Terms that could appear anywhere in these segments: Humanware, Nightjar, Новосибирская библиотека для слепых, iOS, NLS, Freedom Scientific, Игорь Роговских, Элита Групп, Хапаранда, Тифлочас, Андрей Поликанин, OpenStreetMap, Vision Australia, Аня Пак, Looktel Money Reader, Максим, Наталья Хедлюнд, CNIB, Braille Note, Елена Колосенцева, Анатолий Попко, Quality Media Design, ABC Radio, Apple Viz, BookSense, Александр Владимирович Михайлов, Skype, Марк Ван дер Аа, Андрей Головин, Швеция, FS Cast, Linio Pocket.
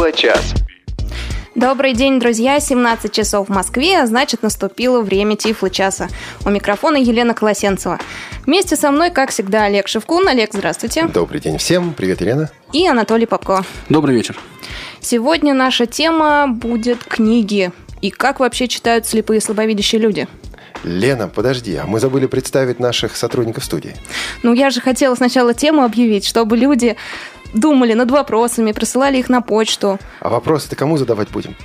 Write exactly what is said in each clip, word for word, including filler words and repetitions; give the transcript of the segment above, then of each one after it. Тифлочас. Добрый день, друзья. семнадцать часов в Москве, а значит, наступило время Тифлочаса. У микрофона Елена Колосенцева. Вместе со мной, как всегда, Олег Шевкун. Олег, здравствуйте. Добрый день всем. Привет, Елена. И Анатолий Попко. Добрый вечер. Сегодня наша тема будет книги. И как вообще читают слепые и слабовидящие люди? Лена, подожди, а мы забыли представить наших сотрудников студии. Ну, я же хотела сначала тему объявить, чтобы люди думали над вопросами, присылали их на почту. А вопросы-то кому задавать будем?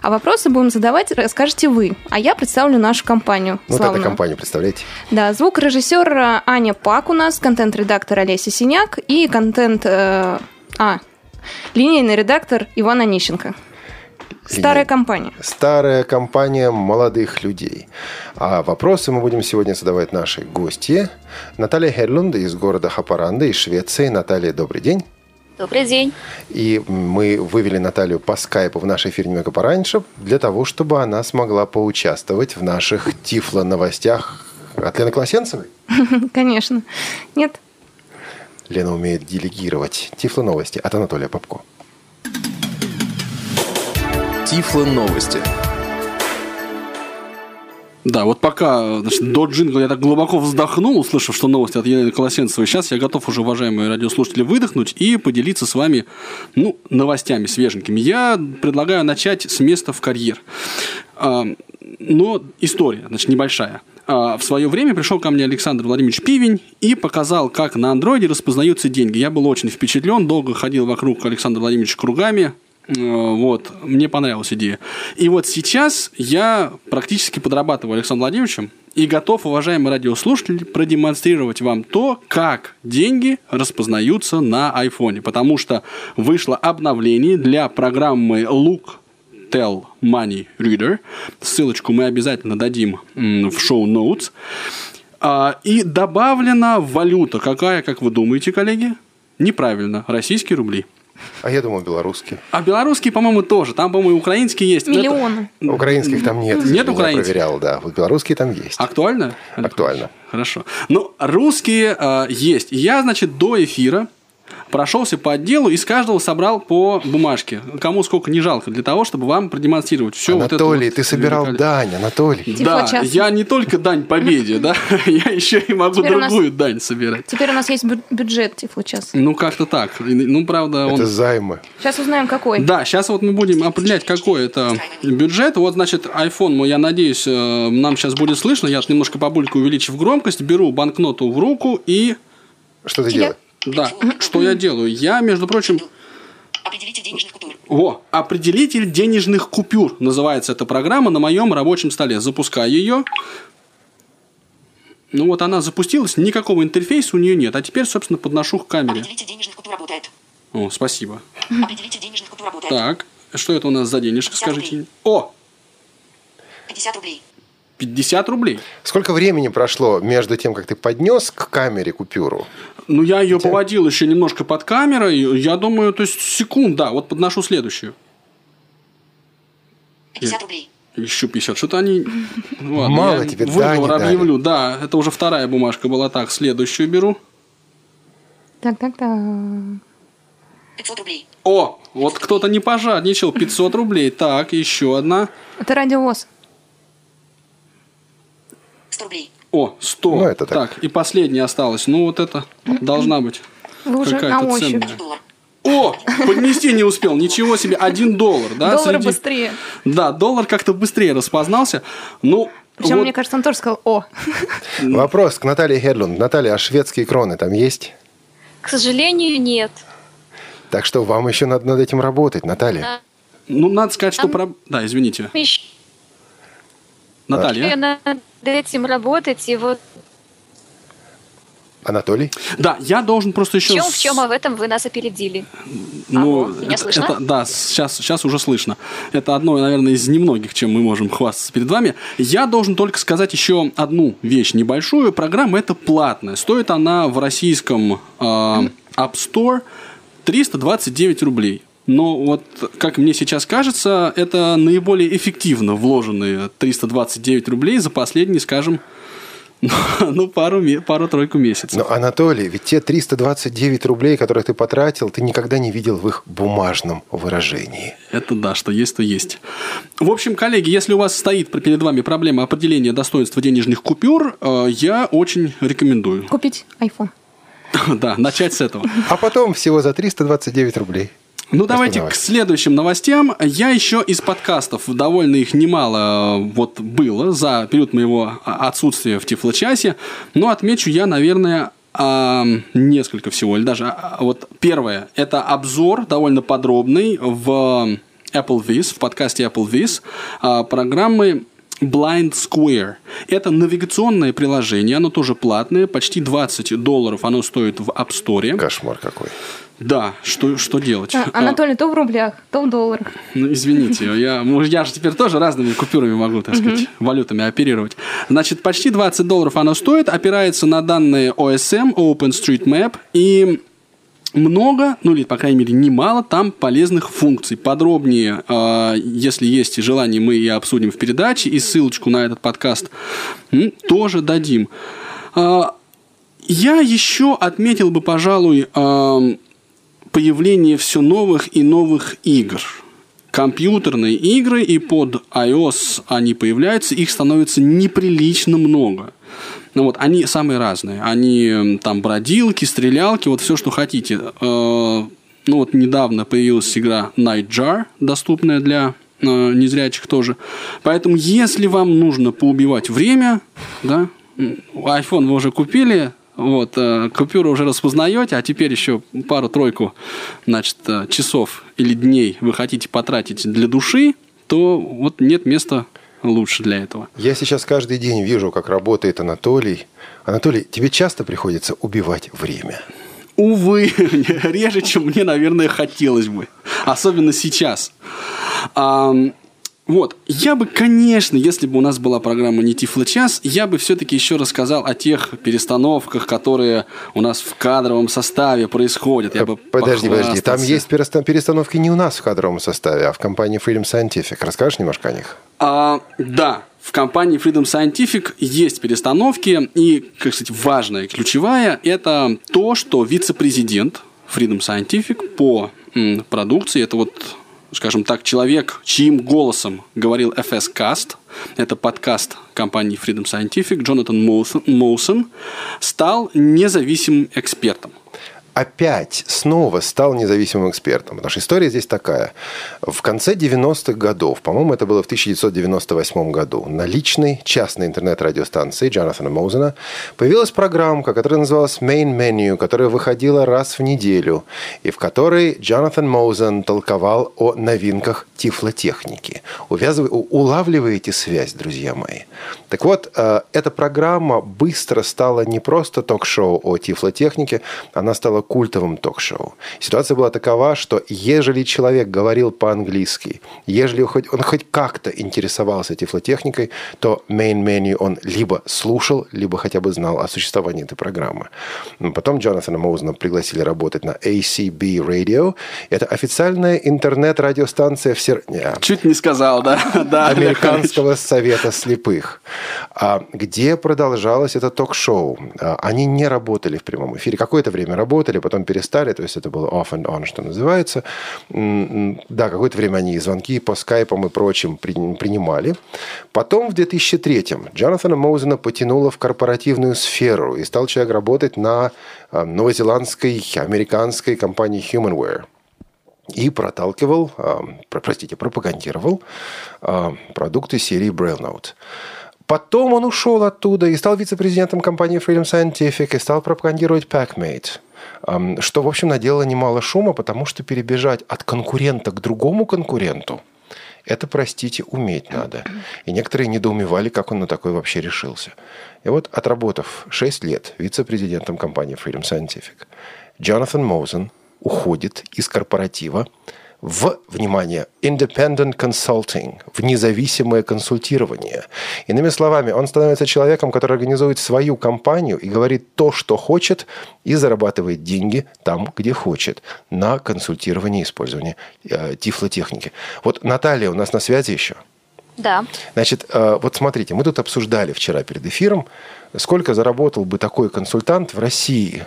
А вопросы будем задавать, расскажете вы. А я представлю нашу компанию. Вот славную. Эту компанию представляете? Да, звукорежиссер Аня Пак у нас, контент-редактор Олеся Синяк и контент... Э, а, линейный редактор Иван Онищенко. Старая компания. Старая компания молодых людей. А вопросы мы будем сегодня задавать нашей гостье Наталья Хедлюнд из города Хапаранда, из Швеции. Наталья, добрый день. Добрый день. И мы вывели Наталью по скайпу в наш эфир немного пораньше, для того, чтобы она смогла поучаствовать в наших тифло-новостях от Лены Колосенцевой. Конечно. Нет. Лена умеет делегировать тифло-новости от Анатолия Попко. Тифло-новости. Да, вот пока, значит, до джингла я так глубоко вздохнул, услышав, что новости от Елены Колосенцевой. Сейчас я готов уже, уважаемые радиослушатели, выдохнуть и поделиться с вами, ну, новостями свеженькими. Я предлагаю начать с места в карьер. Но история, значит, небольшая. В свое время пришел ко мне Александр Владимирович Пивень и показал, как на андроиде распознаются деньги. Я был очень впечатлен, долго ходил вокруг Александра Владимировича кругами. Вот, мне понравилась идея. И вот сейчас я практически подрабатываю Александром Владимировичем и готов, уважаемые радиослушатели, продемонстрировать вам то, как деньги распознаются на айфоне. Потому что вышло обновление для программы Looktel Money Reader. Ссылочку мы обязательно дадим в шоу-ноутс. И добавлена валюта. Какая, как вы думаете, коллеги? Неправильно. Российские рубли. А я думал, белорусские. А белорусские, по-моему, тоже. Там, по-моему, украинские есть. Миллионы. Это... Украинских там нет. Нет украинских? Я проверял, да. Вот белорусские там есть. Актуально? Актуально. Хорошо. Ну, русские э, есть. Я, значит, до эфира прошелся по отделу и с каждого собрал по бумажке. Кому сколько не жалко, для того, чтобы вам продемонстрировать все. Анатолий, вот ты вот собирал великолеп... дань, Анатолий. Да, я не только дань победе, да, я еще и могу теперь другую нас... дань собирать. Теперь у нас есть бюджет Тифлочас. Ну, как-то так. Ну, правда, он... Это займы. Сейчас узнаем, какой. Да, сейчас вот мы будем определять, какой это бюджет. Вот, значит, iPhone мой, я надеюсь, нам сейчас будет слышно. Я немножко побольше увеличив громкость, беру банкноту в руку и... Что ты делаешь? Да, что я делаю? Я, между прочим... Определитель денежных купюр. О, определитель денежных купюр называется эта программа на моем рабочем столе. Запускаю ее. Ну вот она запустилась, никакого интерфейса у нее нет. А теперь, собственно, подношу к камере. Определитель денежных купюр работает. О, спасибо. Определитель денежных купюр работает. Так, что это у нас за денежка, скажите? Рублей. О! пятьдесят рублей. пятьдесят рублей. Сколько времени прошло между тем, как ты поднес к камере купюру? Ну, я ее Хотя... поводил еще немножко под камерой. Я думаю, то есть секунд, да. Вот подношу следующую. пятьдесят рублей. Еще пятьдесят. Что-то они... Ладно, мало тебе, да, не объявлю. Дали. Да, это уже вторая бумажка была. Так, следующую беру. Так, так, так. пятьсот рублей. О, вот кто-то не пожадничал. пятьсот рублей. Так, еще одна. Это Радио ВОЗ. сто рублей. О, сто. Ну, это так. так. И последняя осталась. Ну, вот это должна быть Лужа какая-то ценная. О, поднести не успел. Ничего себе. Один доллар. Да, доллар среди... быстрее. Да, доллар как-то быстрее распознался. Ну, причем, вот... мне кажется, он тоже сказал «о». Вопрос к Наталье Хедлюнд. Наталья, а шведские кроны там есть? К сожалению, нет. Так что вам еще надо над этим работать, Наталья. Да. Ну, надо сказать, что... Там... Да, извините. Наталья. Наталья. Этим работать, и вот... Анатолий? Да, я должен просто еще... В чем, в чем, а в этом вы нас опередили. Ну, Алло, меня это, слышно? Это, да, сейчас, сейчас уже слышно. Это одно, наверное, из немногих, чем мы можем хвастаться перед вами. Я должен только сказать еще одну вещь небольшую. Программа эта платная. Стоит она в российском э, App Store триста двадцать девять рублей. Но вот, как мне сейчас кажется, это наиболее эффективно вложенные триста двадцать девять рублей за последние, скажем, ну, пару-тройку пару, месяцев. Но, Анатолий, ведь те триста двадцать девять рублей, которые ты потратил, ты никогда не видел в их бумажном выражении. Это да, что есть, то есть. В общем, коллеги, если у вас стоит перед вами проблема определения достоинства денежных купюр, я очень рекомендую. Купить iPhone. Да, начать с этого. А потом всего за триста двадцать девять рублей. Ну, давайте к следующим новостям. Я еще из подкастов, довольно их немало вот было за период моего отсутствия в Тифлочасе, но отмечу я, наверное, несколько всего. Или даже вот первое, это обзор довольно подробный в Apple Viz, в подкасте Apple Viz программы Blind Square. Это навигационное приложение, оно тоже платное, почти двадцать долларов оно стоит в App Store. Кошмар какой. Да, что, что делать? Анатолий, то в рублях, то в долларах. Ну, извините, я, я же теперь тоже разными купюрами могу, так сказать, валютами оперировать. Значит, почти двадцать долларов оно стоит, опирается на данные о эс эм, OpenStreetMap и... Много, ну или, по крайней мере, немало там полезных функций. Подробнее, э, если есть желание, мы и обсудим в передаче, и ссылочку на этот подкаст м, тоже дадим. Э, я еще отметил бы, пожалуй, э, появление все новых и новых игр. Компьютерные игры, и под iOS они появляются, их становится неприлично много. Ну вот, они самые разные. Они там бродилки, стрелялки, вот все, что хотите. Ну вот недавно появилась игра Nightjar, доступная для незрячих тоже. Поэтому, если вам нужно поубивать время, да, iPhone вы уже купили, вот, купюры уже распознаете, а теперь еще пару-тройку, значит, часов или дней вы хотите потратить для души, то вот нет места... лучше для этого. Я сейчас каждый день вижу, как работает Анатолий. Анатолий, тебе часто приходится убивать время? Увы, реже, чем мне, наверное, хотелось бы. Особенно сейчас. А, вот. Я бы, конечно, если бы у нас была программа «Не Тифлочас», я бы все-таки еще рассказал о тех перестановках, которые у нас в кадровом составе происходят. Я бы подожди, подожди. Там есть перестановки не у нас в кадровом составе, а в компании Freedom Scientific. Расскажешь немножко о них? А, да, в компании Freedom Scientific есть перестановки, и, как сказать, важная, ключевая, это то, что вице-президент Freedom Scientific по м, продукции, это вот, скажем так, человек, чьим голосом говорил эф эс Cast, это подкаст компании Freedom Scientific, Джонатан Моузен, стал независимым экспертом. Опять снова стал независимым экспертом. Потому что история здесь такая. В конце девяностых годов, по-моему, это было в тысяча девятьсот девяносто восьмом году, на личной частной интернет-радиостанции Джонатана Моузена появилась программка, которая называлась Main Menu, которая выходила раз в неделю, и в которой Джонатан Моузен толковал о новинках тифлотехники. Увязыв... Улавливаете связь, друзья мои? Так вот, эта программа быстро стала не просто ток-шоу о тифлотехнике, она стала культовым ток-шоу. Ситуация была такова, что ежели человек говорил по-английски, ежели хоть, он хоть как-то интересовался тифлотехникой, то мейн-меню он либо слушал, либо хотя бы знал о существовании этой программы. Потом Джонатана Моузена пригласили работать на эй си би Radio. Это официальная интернет-радиостанция в Сер... Чуть не сказал, да. Американского совета слепых, где продолжалось это ток-шоу. Они не работали в прямом эфире. Какое-то время работали, потом перестали, то есть это было off and on, что называется. Да, какое-то время они звонки по скайпам и прочим принимали. Потом в две тысячи третьем Джонатана Моузена потянуло в корпоративную сферу, и стал человек работать на новозеландской, американской компании Humanware. И проталкивал, простите, пропагандировал продукты серии Braille Note. Потом он ушел оттуда и стал вице-президентом компании Freedom Scientific и стал пропагандировать PackMate, что, в общем, наделало немало шума, потому что перебежать от конкурента к другому конкуренту — это, простите, уметь надо. И некоторые недоумевали, как он на такой вообще решился. И вот, отработав шесть лет вице-президентом компании Freedom Scientific, Джонатан Моузен уходит из корпоратива в, внимание, independent consulting, в независимое консультирование. Иными словами, он становится человеком, который организует свою компанию и говорит то, что хочет, и зарабатывает деньги там, где хочет, на консультирование и использование э, тифлотехники. Вот Наталья у нас на связи еще. Да. Значит, вот смотрите, мы тут обсуждали вчера перед эфиром, сколько заработал бы такой консультант в России.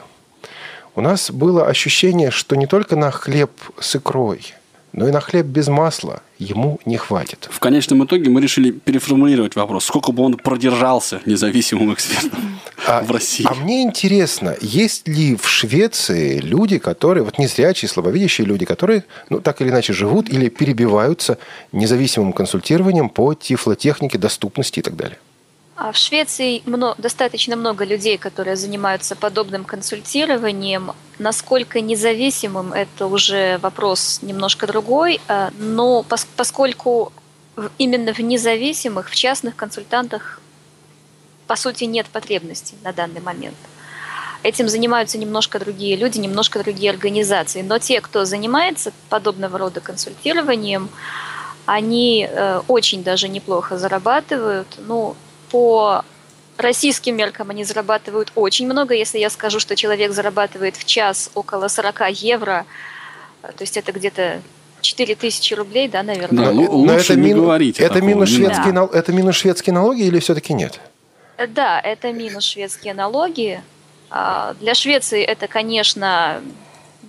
У нас было ощущение, что не только на хлеб с икрой, но и на хлеб без масла ему не хватит. В конечном итоге мы решили переформулировать вопрос, сколько бы он продержался независимым экспертом а, в России. А мне интересно, есть ли в Швеции люди, которые, вот незрячие, слабовидящие люди, которые, ну, так или иначе живут или перебиваются независимым консультированием по тифлотехнике, доступности и так далее? В Швеции достаточно много людей, которые занимаются подобным консультированием. Насколько независимым, это уже вопрос немножко другой, но поскольку именно в независимых, в частных консультантах, по сути, нет потребностей на данный момент. Этим занимаются немножко другие люди, немножко другие организации. Но те, кто занимается подобного рода консультированием, они очень даже неплохо зарабатывают. Ну, по российским меркам они зарабатывают очень много. Если я скажу, что человек зарабатывает в час около сорок евро, то есть это где-то четыре тысячи рублей, да, наверное. Да, ну, лучше не говорить. Это минус шведские, да. Это минус шведские налоги или все-таки нет? Да, это минус шведские налоги. Для Швеции это, конечно,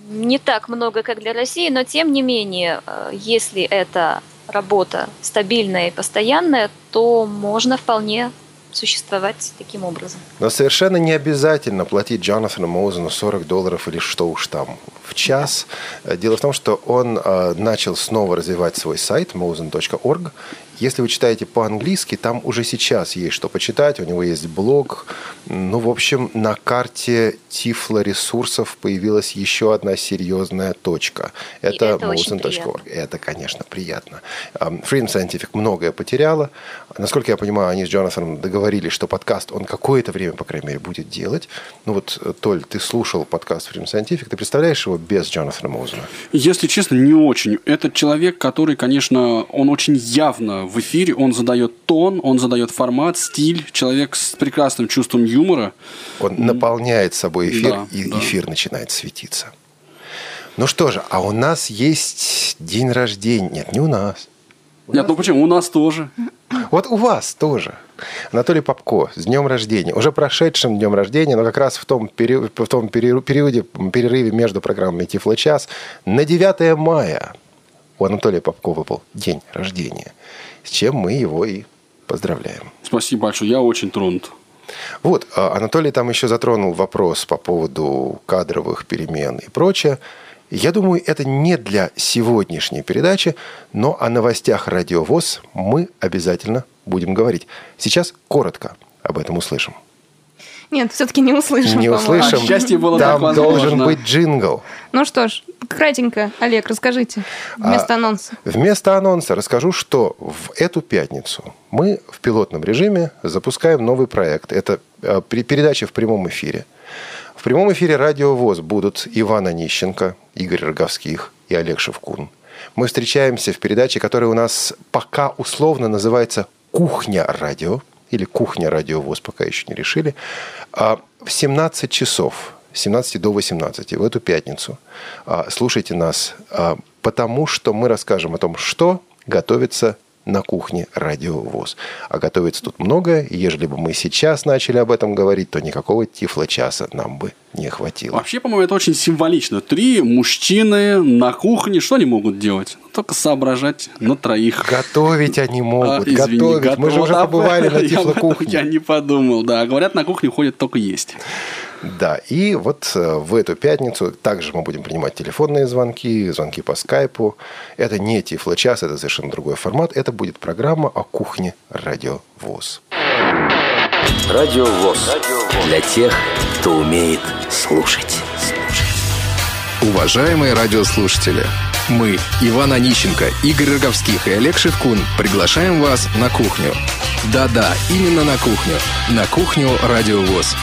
не так много, как для России, но тем не менее, если это работа стабильная и постоянная, то можно вполне существовать таким образом. Но совершенно не обязательно платить Джонатану Моузену сорок долларов или что уж там в час. Да. Дело в том, что он э, начал снова развивать свой сайт mosen точка org. Если вы читаете по-английски, там уже сейчас есть что почитать, у него есть блог. Ну, в общем, на карте тифлоресурсов появилась еще одна серьезная точка. Это, это mosen точка org. Это, конечно, приятно. Freedom Scientific многое потеряла. Насколько я понимаю, они с Джонатаном договорились, что подкаст он какое-то время, по крайней мере, будет делать. Ну вот, Толь, ты слушал подкаст Freedom Scientific, ты представляешь его без Джонатана Моузена? Если честно, не очень. Этот человек, который, конечно, он очень явно в эфире, он задает тон, он задает формат, стиль. Человек с прекрасным чувством юмора. Он наполняет собой эфир, да, и да. эфир начинает светиться. Ну что же, а у нас есть день рождения. Нет, не у нас. У Нет, нас... ну почему? У нас тоже. Вот у вас тоже. Анатолий Попко, с днем рождения. Уже прошедшим днем рождения, но как раз в том, пери... в том периоде, перерыве между программами «Тифлочас» на девятое мая у Анатолия Попко выпал день рождения. С чем мы его и поздравляем. Спасибо большое, я очень тронут. Вот, Анатолий там еще затронул вопрос по поводу кадровых перемен и прочее. Я думаю, это не для сегодняшней передачи, но о новостях Радио ВОЗ мы обязательно будем говорить. Сейчас коротко об этом услышим. Нет, все-таки не услышим. Не услышим. Счастье было так возможно. Там должен быть джингл. Ну что ж, кратенько, Олег, расскажите вместо а, анонса. Вместо анонса расскажу, что в эту пятницу мы в пилотном режиме запускаем новый проект. Это э, передача в прямом эфире. В прямом эфире Радио ВОЗ будут Иван Онищенко, Игорь Роговских и Олег Шевкун. Мы встречаемся в передаче, которая у нас пока условно называется «Кухня радио». Или «Кухня Радио ВОЗ», пока еще не решили, в семнадцать часов, с семнадцати до восемнадцати, в эту пятницу, слушайте нас, потому что мы расскажем о том, что готовится на кухне Радио ВОЗ. А готовится тут многое, и ежели бы мы сейчас начали об этом говорить, то никакого тифлочаса нам бы не хватило. Вообще, по-моему, это очень символично. Три мужчины на кухне, что они могут делать? Только соображать на троих. Готовить они могут. А, извини, готовить. Готов... Мы же уже побывали на тифлокухне. Я не подумал, да. Говорят, на кухне ходят только есть. Да, и вот в эту пятницу также мы будем принимать телефонные звонки, звонки по скайпу. Это не тифлочас, это совершенно другой формат. Это будет программа о кухне Радио ВОЗ. Радио ВОЗ. Для тех, кто умеет слушать. Уважаемые радиослушатели, мы, Иван Онищенко, Игорь Роговских и Олег Шевкун, приглашаем вас на кухню. Да-да, именно на кухню. На кухню Радио ВОЗ.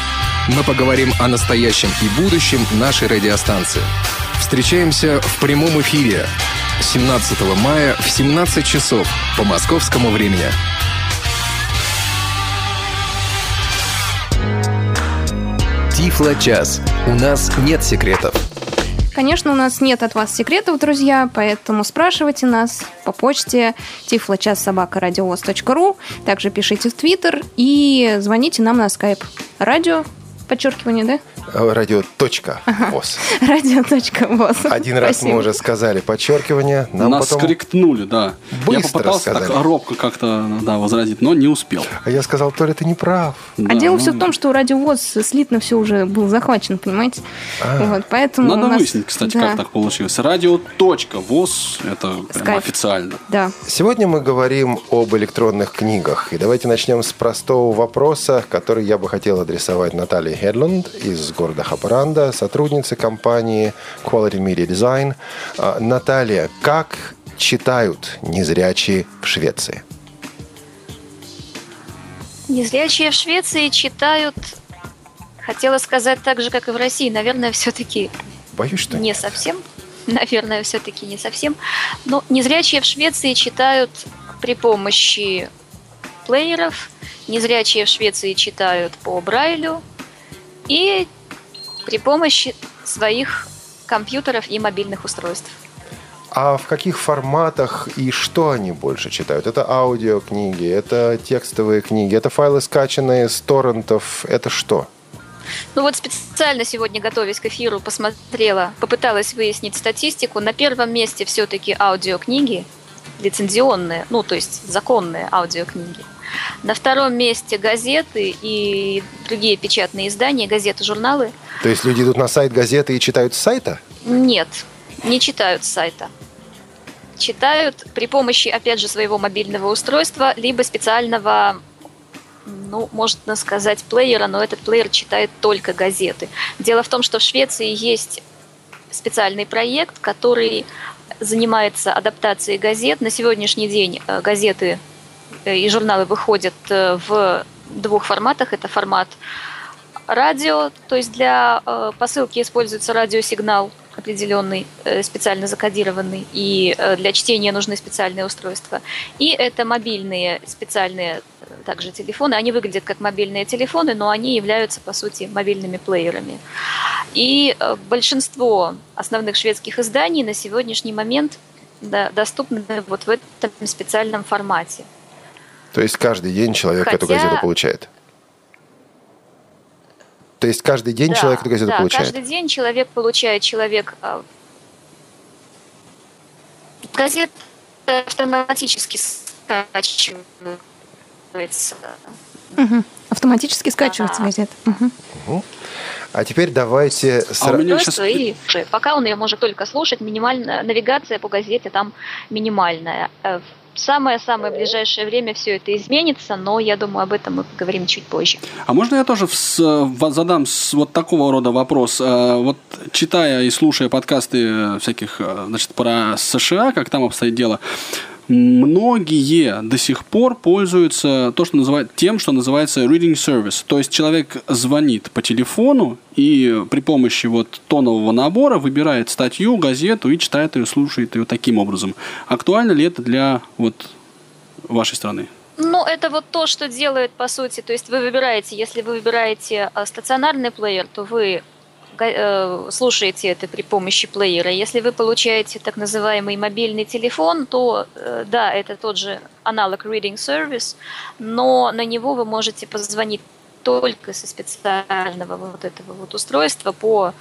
Мы поговорим о настоящем и будущем нашей радиостанции. Встречаемся в прямом эфире семнадцатого мая в семнадцать часов по московскому времени. Тифло-час. У нас нет секретов. Конечно, у нас нет от вас секретов, друзья, поэтому спрашивайте нас по почте тифлочас собака радиовоз точка ру. Также пишите в Твиттер и звоните нам на Skype. Радио, подчеркивание, да? Радио точка ВОЗ. Радио точка ВОЗ. Один раз мы уже сказали подчеркивание. Нам Нас потом... скриктнули, да. Быстро Я попытался сказали. так робко как-то да, возразить, но не успел. А я сказал, Толя, ты не прав. Да, а дело ну... все в том, что Радио ВОЗ слитно все уже был захвачен, понимаете? А. Вот, поэтому Надо нас... выяснить, кстати, да. как так получилось. Радио точка ВОЗ, это прям официально. Да. Сегодня мы говорим об электронных книгах. И давайте начнем с простого вопроса, который я бы хотел адресовать Наталье Хедлюнд из города Хапаранда, сотрудницы компании Quality Media Design. Наталья, как читают незрячие в Швеции? Незрячие в Швеции читают, хотела сказать, так же, как и в России, наверное, все-таки Боюсь, что не нет. совсем. Наверное, все-таки не совсем. Но незрячие в Швеции читают при помощи плееров, незрячие в Швеции читают по Брайлю и при помощи своих компьютеров и мобильных устройств. А в каких форматах и что они больше читают? Это аудиокниги, это текстовые книги, это файлы, скачанные с торрентов, это что? Ну вот специально сегодня, готовясь к эфиру, посмотрела, попыталась выяснить статистику. На первом месте все-таки аудиокниги, лицензионные, ну то есть законные аудиокниги. На втором месте газеты и другие печатные издания, газеты, журналы. То есть люди идут на сайт газеты и читают с сайта? Нет, не читают с сайта. Читают при помощи, опять же, своего мобильного устройства, либо специального, ну, можно сказать, плеера, но этот плеер читает только газеты. Дело в том, что в Швеции есть специальный проект, который занимается адаптацией газет. На сегодняшний день газеты и журналы выходят в двух форматах. Это формат радио, то есть для посылки используется радиосигнал определенный, специально закодированный, и для чтения нужны специальные устройства. И это мобильные, специальные также телефоны. Они выглядят как мобильные телефоны, но они являются, по сути, мобильными плеерами. И большинство основных шведских изданий на сегодняшний момент доступны вот в этом специальном формате. То есть каждый день человек Хотя... эту газету получает? То есть каждый день да, человек эту газету да, получает? Каждый день человек получает, человек... Газета автоматически скачивается. Угу. Автоматически скачивается А-а-а. газета. Угу. Угу. А теперь давайте... А у меня сейчас... и... Пока он ее может только слушать, минимальная навигация по газете там минимальная. В самое-самое ближайшее время все это изменится, но я думаю, об этом мы поговорим чуть позже. А можно я тоже задам вот такого рода вопрос? Вот читая и слушая подкасты всяких, значит, про США, как там обстоит дело, многие до сих пор пользуются то, что называют, тем, что называется reading service. То есть человек звонит по телефону и при помощи вот тонового набора выбирает статью, газету и читает ее, слушает ее таким образом. Актуально ли это для вот вашей страны? Ну, это вот то, что делает, по сути. То есть вы выбираете, если вы выбираете стационарный плеер, то вы слушаете это при помощи плеера. Если вы получаете так называемый мобильный телефон, то да, это тот же аналог reading service, но на него вы можете позвонить только со специального вот этого вот устройства по...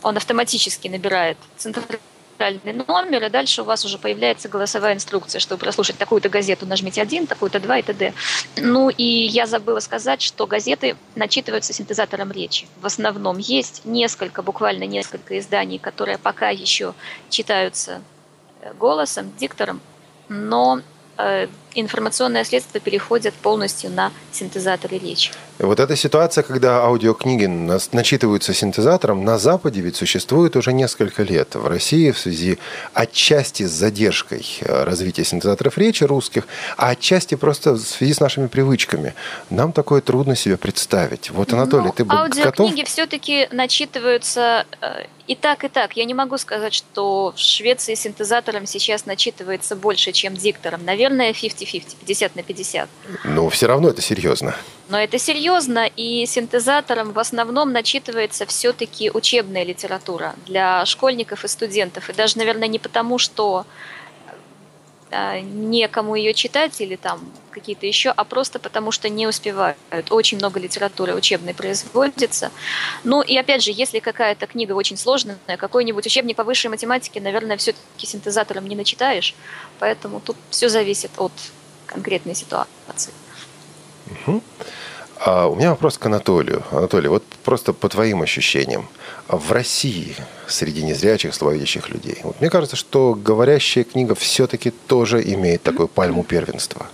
Он автоматически набирает центральный номер, и дальше у вас уже появляется голосовая инструкция, чтобы прослушать такую-то газету, нажмите один, такую-то два и т.д. Ну и я забыла сказать, что газеты начитываются синтезатором речи. В основном есть несколько, буквально несколько изданий, которые пока еще читаются голосом, диктором, но информационное средство переходит полностью на синтезаторы речи. Вот эта ситуация, когда аудиокниги начитываются синтезатором, на Западе ведь существует уже несколько лет. В России в связи отчасти с задержкой развития синтезаторов речи русских, а отчасти просто в связи с нашими привычками. Нам такое трудно себе представить. Вот, Анатолий, ну, ты бы аудиокниги готов? Аудиокниги все-таки начитываются и так, и так. Я не могу сказать, что в Швеции синтезатором сейчас начитывается больше, чем диктором. Наверное, пятьдесят на пятьдесят. пятьдесят на пятьдесят. Но все равно это серьезно. Но это серьезно, и синтезатором в основном начитывается все-таки учебная литература для школьников и студентов. И даже, наверное, не потому, что некому ее читать или там какие-то еще, а просто потому, что не успевают. Очень много литературы учебной производится. Ну и опять же, если какая-то книга очень сложная, какой-нибудь учебник по высшей математике, наверное, все-таки синтезатором не начитаешь. Поэтому тут все зависит от конкретной ситуации. Угу. А у меня вопрос к Анатолию. Анатолий, вот просто по твоим ощущениям, в России среди незрячих, слабовидящих людей, вот мне кажется, что говорящая книга все-таки тоже имеет такую пальму первенства.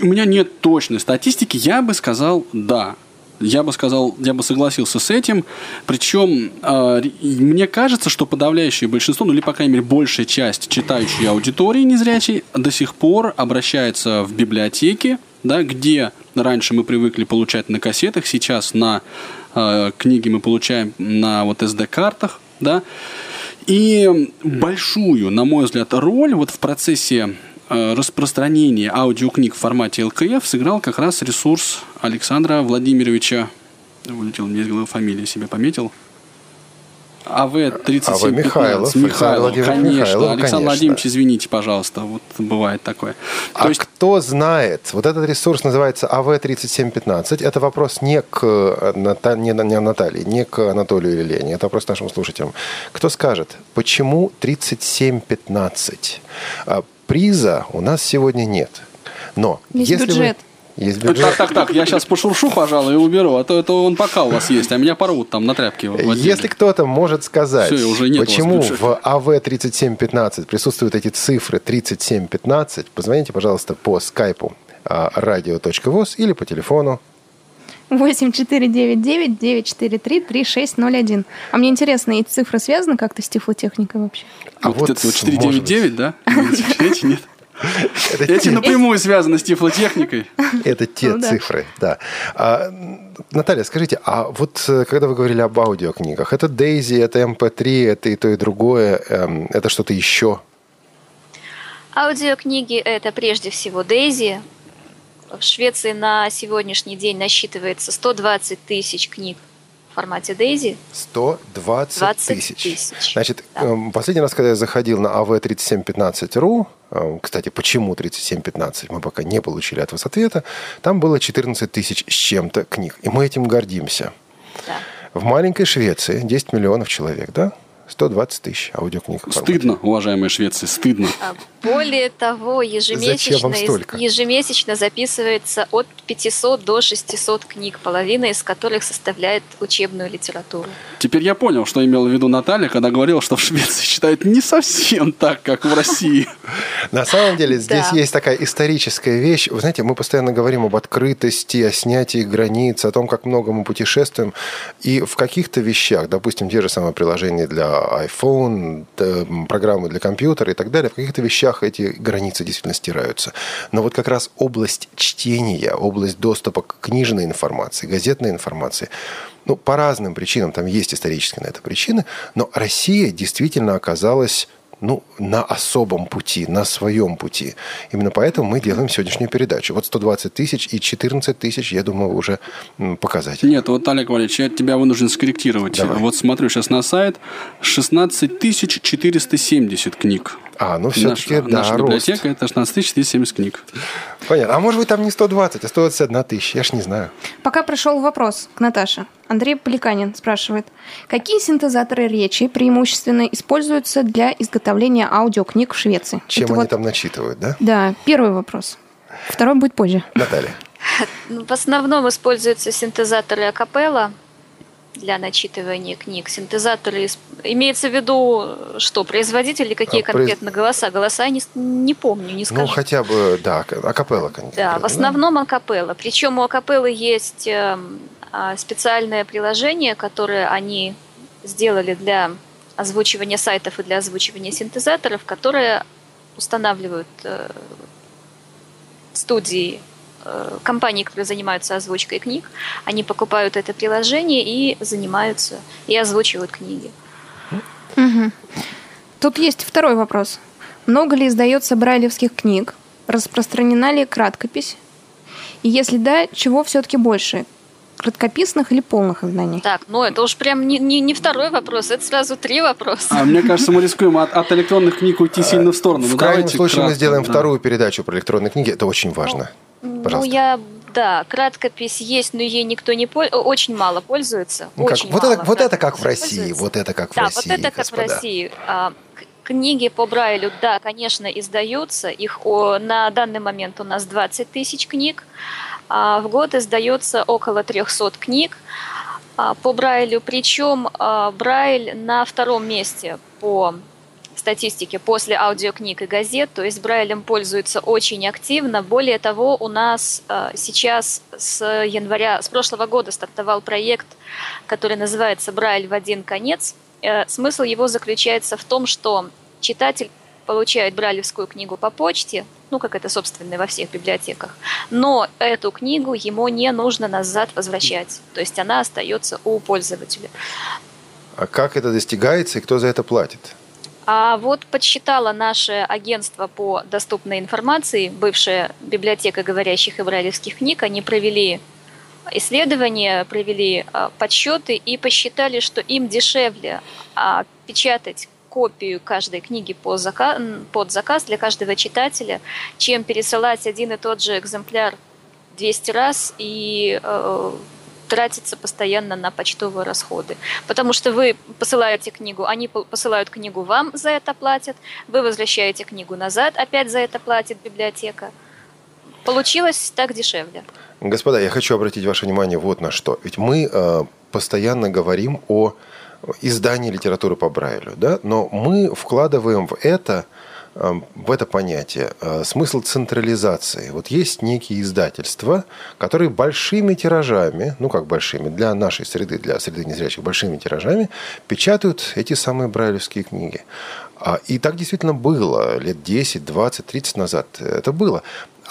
У меня нет точной статистики. Я бы сказал «да». Я бы сказал, я бы согласился с этим. Причем, э, мне кажется, что подавляющее большинство, ну или, по крайней мере, большая часть читающей аудитории незрячей до сих пор обращается в библиотеки, да, где раньше мы привыкли получать на кассетах, сейчас на э, книги мы получаем на вот эс ди-картах, да. И большую, на мой взгляд, роль вот в процессе распространение аудиокниг в формате эл ка эф сыграл как раз ресурс Александра Владимировича. Вылетел, мне из головы фамилию себе пометил. а вэ тридцать семь пятнадцать. АВ Михайлов. Михайлов, конечно. Михайлов, Александр конечно. Владимирович, извините, пожалуйста. Вот бывает такое. А То есть... кто знает? Вот этот ресурс называется а вэ тридцать семь пятнадцать. Это вопрос не к Ната... не, не Наталье, не к Анатолию или Лене. Это вопрос нашим слушателям. Кто скажет, почему тридцать семь пятнадцать? Приза у нас сегодня нет. Но есть если бюджет. Вы... Есть бюджет. Так, так, так, я сейчас пошуршу, пожалуй, и уберу, а то это он пока у вас есть, а меня порвут там на тряпке. Владимир. Если кто-то может сказать, Все, уже нет почему в а вэ тридцать семь пятнадцать присутствуют эти цифры тридцать семь пятнадцать, позвоните, пожалуйста, по скайпу радио точка воз или по телефону восемь четыре девять девять девять четыре три три шесть ноль один. А мне интересно, эти цифры связаны как-то с тифлотехникой вообще? А, а вот это вот четыреста девяносто девять, да? Эти нет. Эти напрямую связаны с тифлотехникой. Это те цифры, да. Наталья, скажите, а вот когда вы говорили об аудиокнигах, это Daisy, это эм пэ три, это и то, и другое, это что-то еще? Аудиокниги – это прежде всего Daisy. В Швеции на сегодняшний день насчитывается сто двадцать тысяч книг в формате Daisy. сто двадцать тысяч. Значит, да. Последний раз, когда я заходил на а вэ тридцать семь пятнадцать точка ру, кстати, почему тридцать семь пятнадцать, мы пока не получили от вас ответа, там было четырнадцать тысяч с чем-то книг, и мы этим гордимся. Да. В маленькой Швеции десять миллионов человек, да? сто двадцать тысяч аудиокниг. Стыдно, уважаемая Швеция, стыдно. Более того, ежемесячно, ежемесячно записывается от пятисот до шестисот книг, половина из которых составляет учебную литературу. Теперь я понял, что имела в виду Наталья, когда говорила, что в Швеции читают не совсем так, как в России. На самом деле здесь есть такая историческая вещь. Вы знаете, мы постоянно говорим об открытости, о снятии границ, о том, как много мы путешествуем. И в каких-то вещах, допустим, те же самые приложения для iPhone, программы для компьютера и так далее, в каких-то вещах эти границы действительно стираются. Но вот как раз область чтения, область доступа к книжной информации, газетной информации, ну, по разным причинам, там есть исторические на это причины, но Россия действительно оказалась, ну, на особом пути, на своем пути. Именно поэтому мы делаем сегодняшнюю передачу. Вот сто двадцать тысяч и четырнадцать тысяч, я думаю, уже показать. Нет, вот, Олег Валерьевич, я тебя вынужден скорректировать. Давай. Вот смотрю сейчас на сайт. шестнадцать тысяч четыреста семьдесят книг. А, ну все-таки, наша, да, наша библиотека – это шестнадцать тысяч четыреста семьдесят книг. Понятно. А может быть, там не сто двадцать, а сто двадцать одна тысяча, я ж не знаю. Пока пришел вопрос к Наташе. Андрей Поликанин спрашивает, какие синтезаторы речи преимущественно используются для изготовления аудиокниг в Швеции? Чем это они вот... там начитывают, да? Да, первый вопрос. Второй будет позже. Наталья. В основном используются синтезаторы акапелла для начитывания книг. Синтезаторы, имеется в виду, что, производители, какие конкретно голоса? Голоса я не, не помню, не скажу. Ну, хотя бы, да, акапелла, конечно. Да, в основном акапелла. Причем у акапеллы есть специальное приложение, которое они сделали для озвучивания сайтов и для озвучивания синтезаторов, которые устанавливают студии, компании, которые занимаются озвучкой книг, они покупают это приложение и занимаются, и озвучивают книги. Угу. Тут есть второй вопрос. Много ли издается брайлевских книг? Распространена ли краткопись? И если да, чего все-таки больше? Краткописных или полных изданий? Так, ну это уж прям не, не, не второй вопрос, это сразу три вопроса. А, мне кажется, мы рискуем от, от электронных книг уйти сильно в сторону. В крайнем случае кратко, мы сделаем да. вторую передачу про электронные книги, это очень важно. Ну, ну я... Да, краткопись есть, но ей никто не пользуется, очень мало пользуется. Ну, очень как, мало вот, это, вот это как в России, вот это как в да, России, Да, вот это господа. как в России. Книги по Брайлю, да, конечно, издаются. Их о, на данный момент у нас двадцать тысяч книг. В год издается около трехсот книг по Брайлю. Причем Брайль на втором месте по статистике после аудиокниг и газет, то есть Брайлем пользуются очень активно. Более того, у нас сейчас с января, с прошлого года стартовал проект, который называется «Брайль в один конец». Смысл его заключается в том, что читатель получает брайлевскую книгу по почте, ну, как это, собственно, во всех библиотеках, но эту книгу ему не нужно назад возвращать, то есть она остается у пользователя. А как это достигается и кто за это платит? А вот подсчитало наше агентство по доступной информации, бывшая библиотека говорящих и брайлевских книг, они провели исследования, провели подсчеты и посчитали, что им дешевле печатать копию каждой книги под заказ, под заказ для каждого читателя, чем пересылать один и тот же экземпляр двести раз и тратится постоянно на почтовые расходы. Потому что вы посылаете книгу, они посылают книгу вам, за это платят, вы возвращаете книгу назад, опять за это платит библиотека. Получилось так дешевле. Господа, я хочу обратить ваше внимание вот на что. Ведь мы э, постоянно говорим о издании литературы по Брайлю, да? Но мы вкладываем в это... в это понятие смысл централизации. Вот есть некие издательства, которые большими тиражами, ну как большими, для нашей среды, для среды незрячих, большими тиражами печатают эти самые брайлевские книги. И так действительно было лет десять, двадцать, тридцать назад. Это было.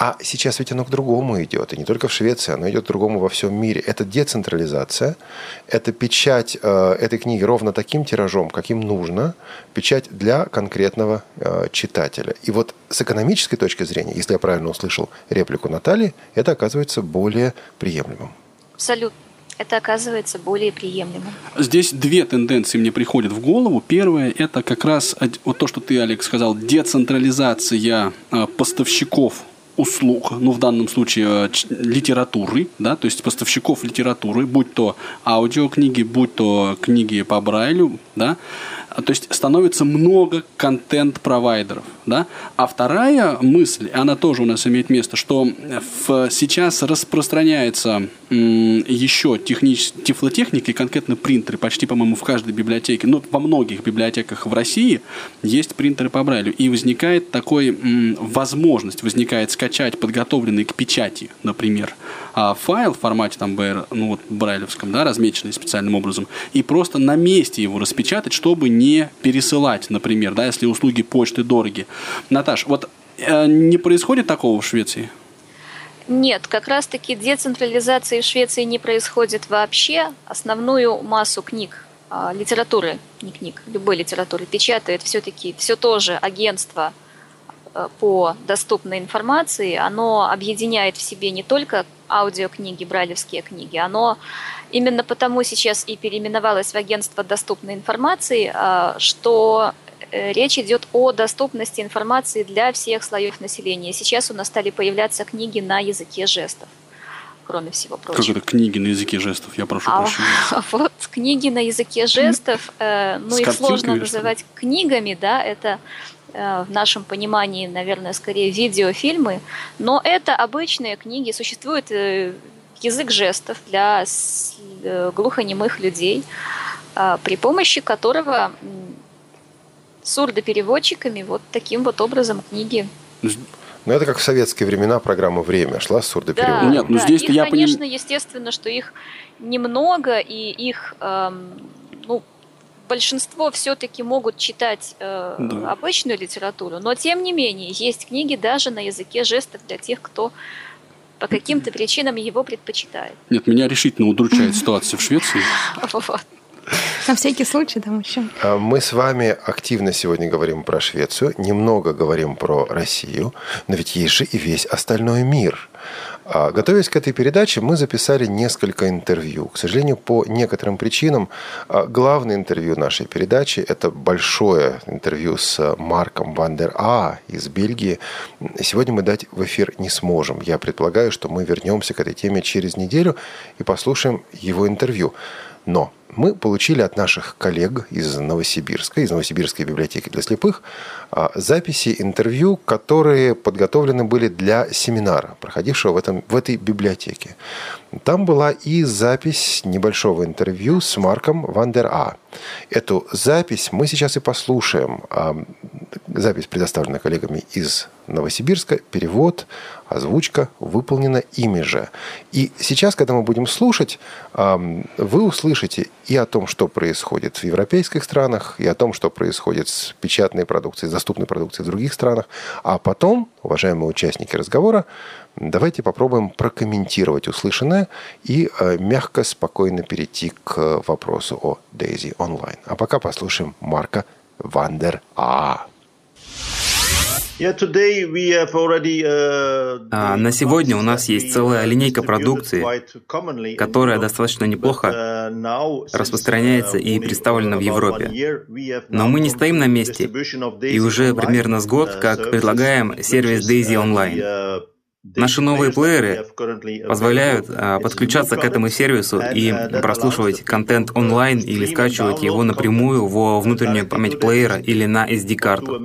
А сейчас ведь оно к другому идет. И не только в Швеции, оно идет к другому во всем мире. Это децентрализация, это печать э, этой книги ровно таким тиражом, каким нужно, печать для конкретного э, читателя. И вот с экономической точки зрения, если я правильно услышал реплику Натальи, это оказывается более приемлемым. Абсолютно. Это оказывается более приемлемым. Здесь две тенденции мне приходят в голову. Первая – это как раз вот то, что ты, Олег, сказал, децентрализация э, поставщиков услуг, ну, в данном случае литературы, да, то есть поставщиков литературы, будь то аудиокниги, будь то книги по Брайлю, да, то есть становится много контент-провайдеров, да. А вторая мысль, она тоже у нас имеет место, что в, сейчас распространяется м, еще технич, тифлотехника и конкретно принтеры почти, по-моему, в каждой библиотеке, ну, во многих библиотеках в России есть принтеры по Брайлю, и возникает такой м, возможность, возникает скачать подготовленный к печати, например, файл в формате там бэ эр, ну, вот, брайлевском, да, размеченный специальным образом, и просто на месте его распечатать, чтобы не пересылать, например, да, если услуги почты дороги. Наташ, вот э, не происходит такого в Швеции? Нет, как раз-таки децентрализации в Швеции не происходит вообще. Основную массу книг, э, литературы, не книг, любой литературы, печатает все-таки все то же агентство по доступной информации. Оно объединяет в себе не только аудиокниги, брайлевские книги. Оно именно потому сейчас и переименовалось в агентство доступной информации, что речь идет о доступности информации для всех слоев населения. Сейчас у нас стали появляться книги на языке жестов, кроме всего прочего. Как это книги на языке жестов? Я прошу а, прощения. Вот книги на языке жестов, ну их сложно называть книгами, да, это... в нашем понимании, наверное, скорее видеофильмы, но это обычные книги. Существует язык жестов для глухонемых людей, при помощи которого сурдопереводчиками вот таким вот образом книги... Ну, это как в советские времена программа «Время» шла с сурдопереводом. Да, Нет, ну, да. Здесь-то их, я конечно, поним... естественно, что их немного, и их... Эм, ну, большинство все-таки могут читать э, да. обычную литературу, но тем не менее есть книги даже на языке жестов для тех, кто по каким-то причинам его предпочитает. Нет, меня решительно удручает ситуация в Швеции. На всякий случай, да, мужчина. Мы с вами активно сегодня говорим про Швецию, немного говорим про Россию, но ведь есть же и весь остальной мир. Готовясь к этой передаче, мы записали несколько интервью. К сожалению, по некоторым причинам, главное интервью нашей передачи – это большое интервью с Марком Ван дер Аа из Бельгии. Сегодня мы дать в эфир не сможем. Я предполагаю, что мы вернемся к этой теме через неделю и послушаем его интервью. Но мы получили от наших коллег из Новосибирска, из Новосибирской библиотеки для слепых, записи интервью, которые подготовлены были для семинара, проходившего в, этом, в этой библиотеке. Там была и запись небольшого интервью с Марком Ван дер Аа. Эту запись мы сейчас и послушаем. Запись предоставлена коллегами из Новосибирска, перевод, озвучка выполнена ими же. И сейчас, когда мы будем слушать, вы услышите и о том, что происходит в европейских странах, и о том, что происходит с печатной продукцией, с доступной продукцией в других странах. А потом, уважаемые участники разговора, давайте попробуем прокомментировать услышанное и мягко, спокойно перейти к вопросу о Daisy Online. А пока послушаем Марка Ван дер Аа. А на сегодня у нас есть целая линейка продукции, которая достаточно неплохо распространяется и представлена в Европе. Но мы не стоим на месте, и уже примерно с год, как предлагаем сервис Daisy Online. Наши новые плееры позволяют подключаться к этому сервису и прослушивать контент онлайн или скачивать его напрямую во внутреннюю память плеера или на эс ди-карту.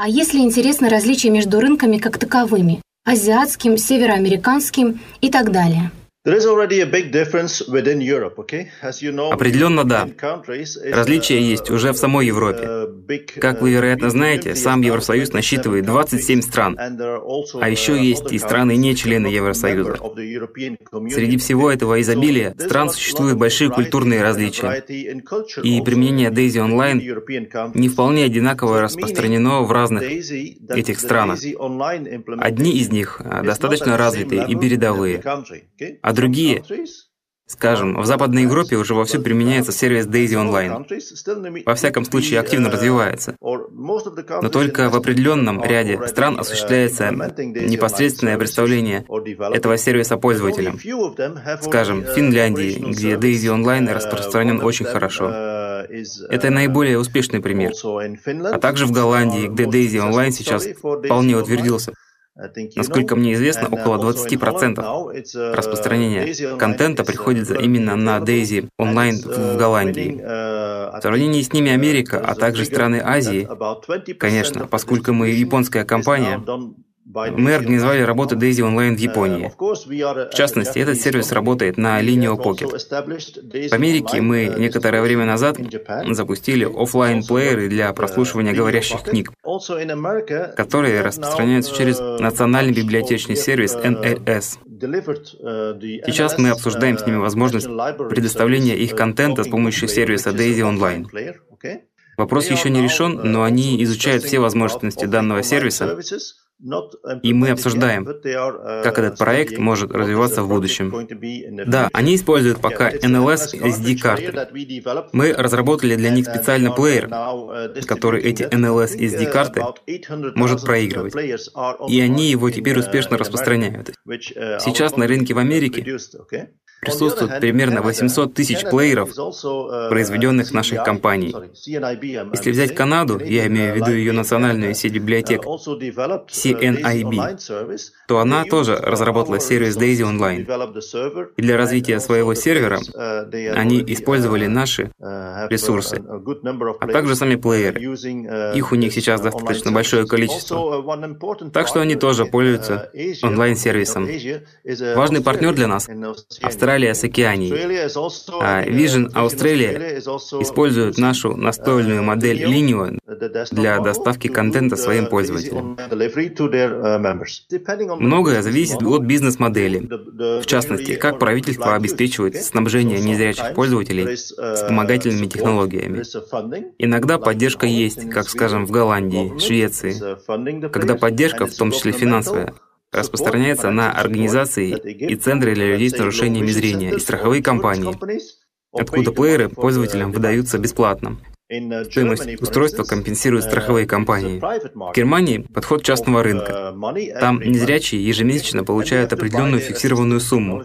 А есть ли интересно различия между рынками как таковыми? Азиатским, североамериканским и так далее? Определенно да. Различия есть уже в самой Европе. Как вы, вероятно, знаете, сам Евросоюз насчитывает двадцать семь стран, а еще есть и страны, не члены Евросоюза. Среди всего этого изобилия стран существуют большие культурные различия, и применение Daisy Online не вполне одинаково распространено в разных этих странах. Одни из них достаточно развитые и передовые, а другие, скажем, в Западной Европе уже вовсю применяется сервис Daisy Online. Во всяком случае, активно развивается. Но только в определенном ряде стран осуществляется непосредственное представление этого сервиса пользователям. Скажем, в Финляндии, где Daisy Online распространен очень хорошо. Это наиболее успешный пример. А также в Голландии, где Daisy Online сейчас вполне утвердился. Насколько мне известно, около двадцати процентов распространения контента приходится именно на Daisy Online в Голландии. В сравнении с ними Америка, а также страны Азии, конечно, поскольку мы японская компания, мы организовали работу Daisy Online в Японии. В частности, этот сервис работает на Linio Pocket. В Америке мы некоторое время назад запустили офлайн-плееры для прослушивания говорящих книг, которые распространяются через национальный библиотечный сервис эн эл эс. Сейчас мы обсуждаем с ними возможность предоставления их контента с помощью сервиса Daisy Online. Вопрос еще не решен, но они изучают все возможности данного сервиса, и мы обсуждаем, как этот проект может развиваться в будущем. Да, они используют пока эн эл эс эс ди-карты. Мы разработали для них специально плеер, который эти эн эл эс эс ди-карты может проигрывать. И они его теперь успешно распространяют. Сейчас на рынке в Америке присутствует примерно восемьсот тысяч плееров, произведенных наших компаний. Если взять Канаду, я имею в виду ее национальную сеть библиотек, си эн ай би, то она тоже разработала сервис Daisy Online. И для развития своего сервера они использовали наши ресурсы, а также сами плееры. Их у них сейчас достаточно большое количество. Так что они тоже пользуются онлайн-сервисом. Важный партнер для нас — Австралия с Океанией. А Vision Australia использует нашу настольную модель Linio для доставки контента своим пользователям. Многое зависит от бизнес-модели, в частности, как правительство обеспечивает снабжение незрячих пользователей вспомогательными технологиями. Иногда поддержка есть, как, скажем, в Голландии, Швеции, когда поддержка, в том числе финансовая, распространяется на организации и центры для людей с нарушениями зрения и страховые компании, откуда плееры пользователям выдаются бесплатно, Стоимость устройства компенсируют страховые компании. В Германии подход частного рынка. Там незрячие ежемесячно получают определенную фиксированную сумму,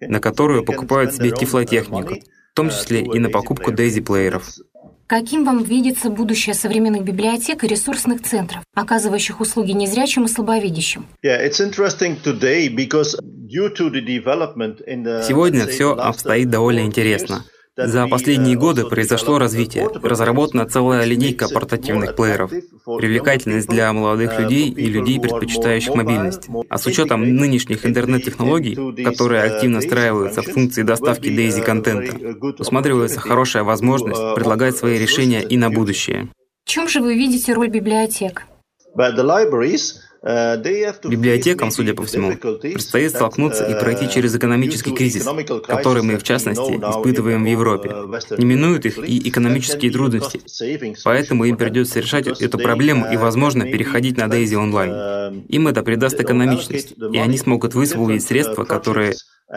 на которую покупают себе тифлотехнику, в том числе и на покупку дейзи-плееров. Каким вам видится будущее современных библиотек и ресурсных центров, оказывающих услуги незрячим и слабовидящим? Сегодня все обстоит довольно интересно. За последние годы произошло развитие, разработана целая линейка портативных плееров, привлекательность для молодых людей и людей, предпочитающих мобильность. А с учетом нынешних интернет-технологий, которые активно встраиваются в функции доставки дейзи-контента, усматривается хорошая возможность предлагать свои решения и на будущее. В чем же вы видите роль библиотек? Библиотекам, судя по всему, предстоит столкнуться и пройти через экономический кризис, который мы, в частности, испытываем в Европе. Не минуют их и экономические трудности, поэтому им придется решать эту проблему и, возможно, переходить на Daisy Online. Им это придаст экономичность, и они смогут высвоить средства, которые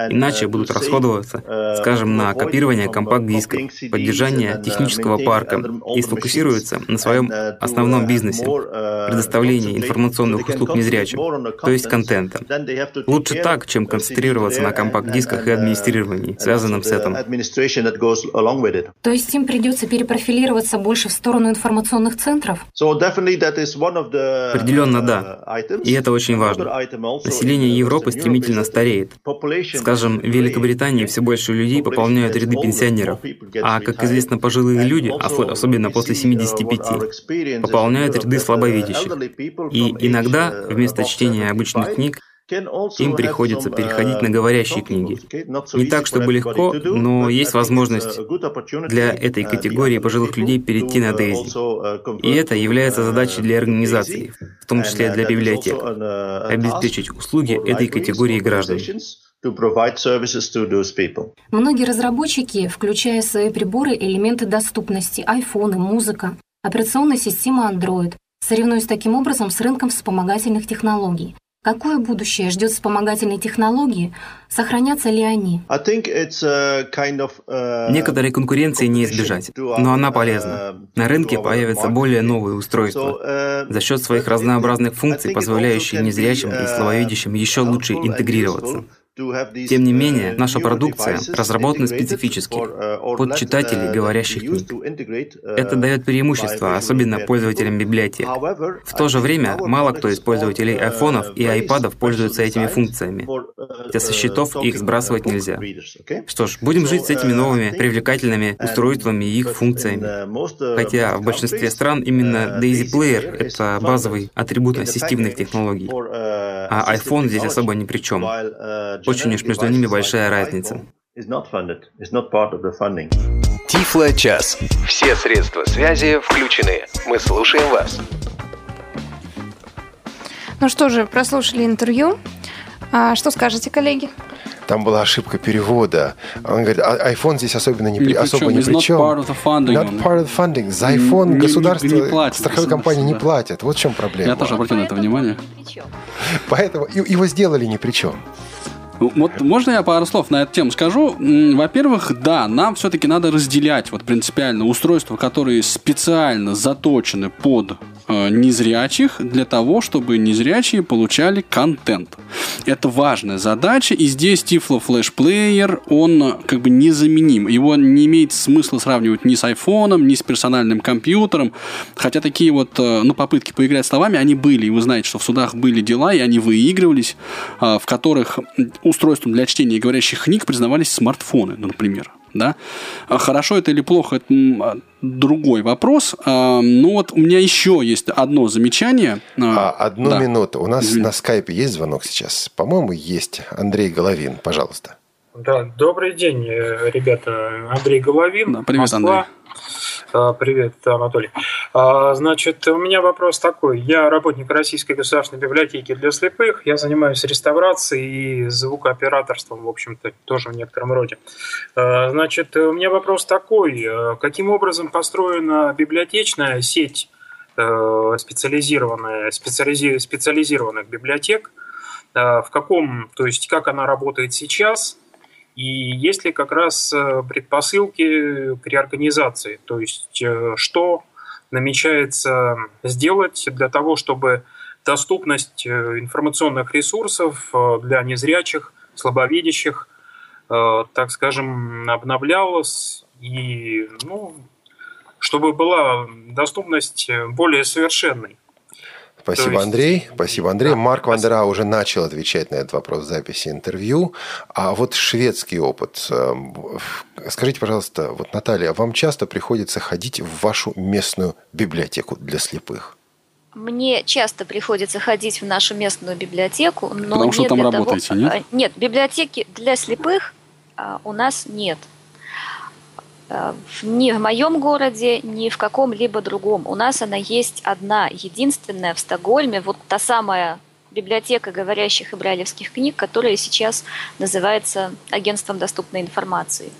иначе будут расходоваться, скажем, на копирование компакт-дисков, поддержание технического парка и сфокусируются на своем основном бизнесе, предоставлении информационных услуг незрячим, то есть контента. Лучше так, чем концентрироваться на компакт-дисках и администрировании, связанном с этим. То есть им придется перепрофилироваться больше в сторону информационных центров? Определенно да, и это очень важно. Население Европы стремительно стареет. Скажем, в Великобритании все больше людей пополняют ряды пенсионеров, а, как известно, пожилые люди, особенно после семидесяти пяти, пополняют ряды слабовидящих. И иногда, вместо чтения обычных книг, им приходится переходить на говорящие книги. Не так, чтобы легко, но есть возможность для этой категории пожилых людей перейти на Daisy. И это является задачей для организаций, в том числе для библиотек, обеспечить услуги этой категории граждан. Многие разработчики, включая свои приборы, элементы доступности, айфоны, музыка, операционная система Android, соревнуясь таким образом с рынком вспомогательных технологий. Какое будущее ждет вспомогательные технологии? Сохранятся ли они? Некоторой конкуренции не избежать, но она полезна. На рынке появятся более новые устройства, за счет своих разнообразных функций, позволяющие незрячим и слабовидящим еще лучше интегрироваться. Тем не менее, наша продукция разработана специфически под читателей говорящих книг. Это дает преимущество, особенно пользователям библиотек. В то же время, мало кто из пользователей айфонов и айпадов пользуется этими функциями. Хотя со счетов их сбрасывать нельзя. Что ж, будем жить с этими новыми привлекательными устройствами и их функциями. Хотя в большинстве стран именно Daisy Player — это базовый атрибут ассистивных технологий, а iPhone здесь особо ни при чем. Очень уж между ними большая разница. Тифлочас. Все средства связи включены. Мы слушаем вас. Ну что же, прослушали интервью. А что скажете, коллеги? Там была ошибка перевода. Он говорит, iPhone здесь особенно не при, особо ни при чем. Not part of the funding. Not part of funding. За iPhone государство, не, не платит, страховые компании не платят. Вот в чем проблема. Я тоже обратил на это внимание. Поэтому его сделали ни при чем. Вот можно я пару слов на эту тему скажу? Во-первых, да, нам все-таки надо разделять вот принципиально устройства, которые специально заточены под э, незрячих, для того, чтобы незрячие получали контент. Это важная задача, и здесь тифло-флешплеер, он как бы незаменим. Его не имеет смысла сравнивать ни с айфоном, ни с персональным компьютером, хотя такие вот э, ну, попытки поиграть словами, они были, и вы знаете, что в судах были дела, и они выигрывались, э, в которых... устройством для чтения и говорящих книг признавались смартфоны, ну, например. Да? Хорошо это или плохо, это другой вопрос. Но вот у меня еще есть одно замечание. А, одну да. минуту. У нас mm-hmm. на скайпе есть звонок сейчас? По-моему, есть. Андрей Головин, пожалуйста. Да, добрый день, ребята. Андрей Головин. Да, привет, Андрей. Привет, Анатолий. Значит, у меня вопрос такой. Я работник Российской государственной библиотеки для слепых. Я занимаюсь реставрацией и звукооператорством, в общем-то, тоже в некотором роде. Значит, у меня вопрос такой. Каким образом построена библиотечная сеть специализированная, специализи- специализированных библиотек? В каком, то есть, как она работает сейчас? И есть ли как раз предпосылки к реорганизации? То есть что намечается сделать для того, чтобы доступность информационных ресурсов для незрячих, слабовидящих, так скажем, обновлялась, и, ну, чтобы была доступность более совершенной. Спасибо, есть... Андрей. Спасибо, Андрей. Да, Марк Ван дер Аа уже начал отвечать на этот вопрос в записи интервью. А вот шведский опыт. Скажите, пожалуйста, вот, Наталья, вам часто приходится ходить в вашу местную библиотеку для слепых? Мне часто приходится ходить в нашу местную библиотеку, но Потому что не там для работаете, того... нет? Нет, библиотеки для слепых у нас нет. Ни в моем городе, ни в каком-либо другом. У нас она есть одна, единственная в Стокгольме, вот та самая библиотека говорящих и брайлевских книг, которая сейчас называется Агентством доступной информации.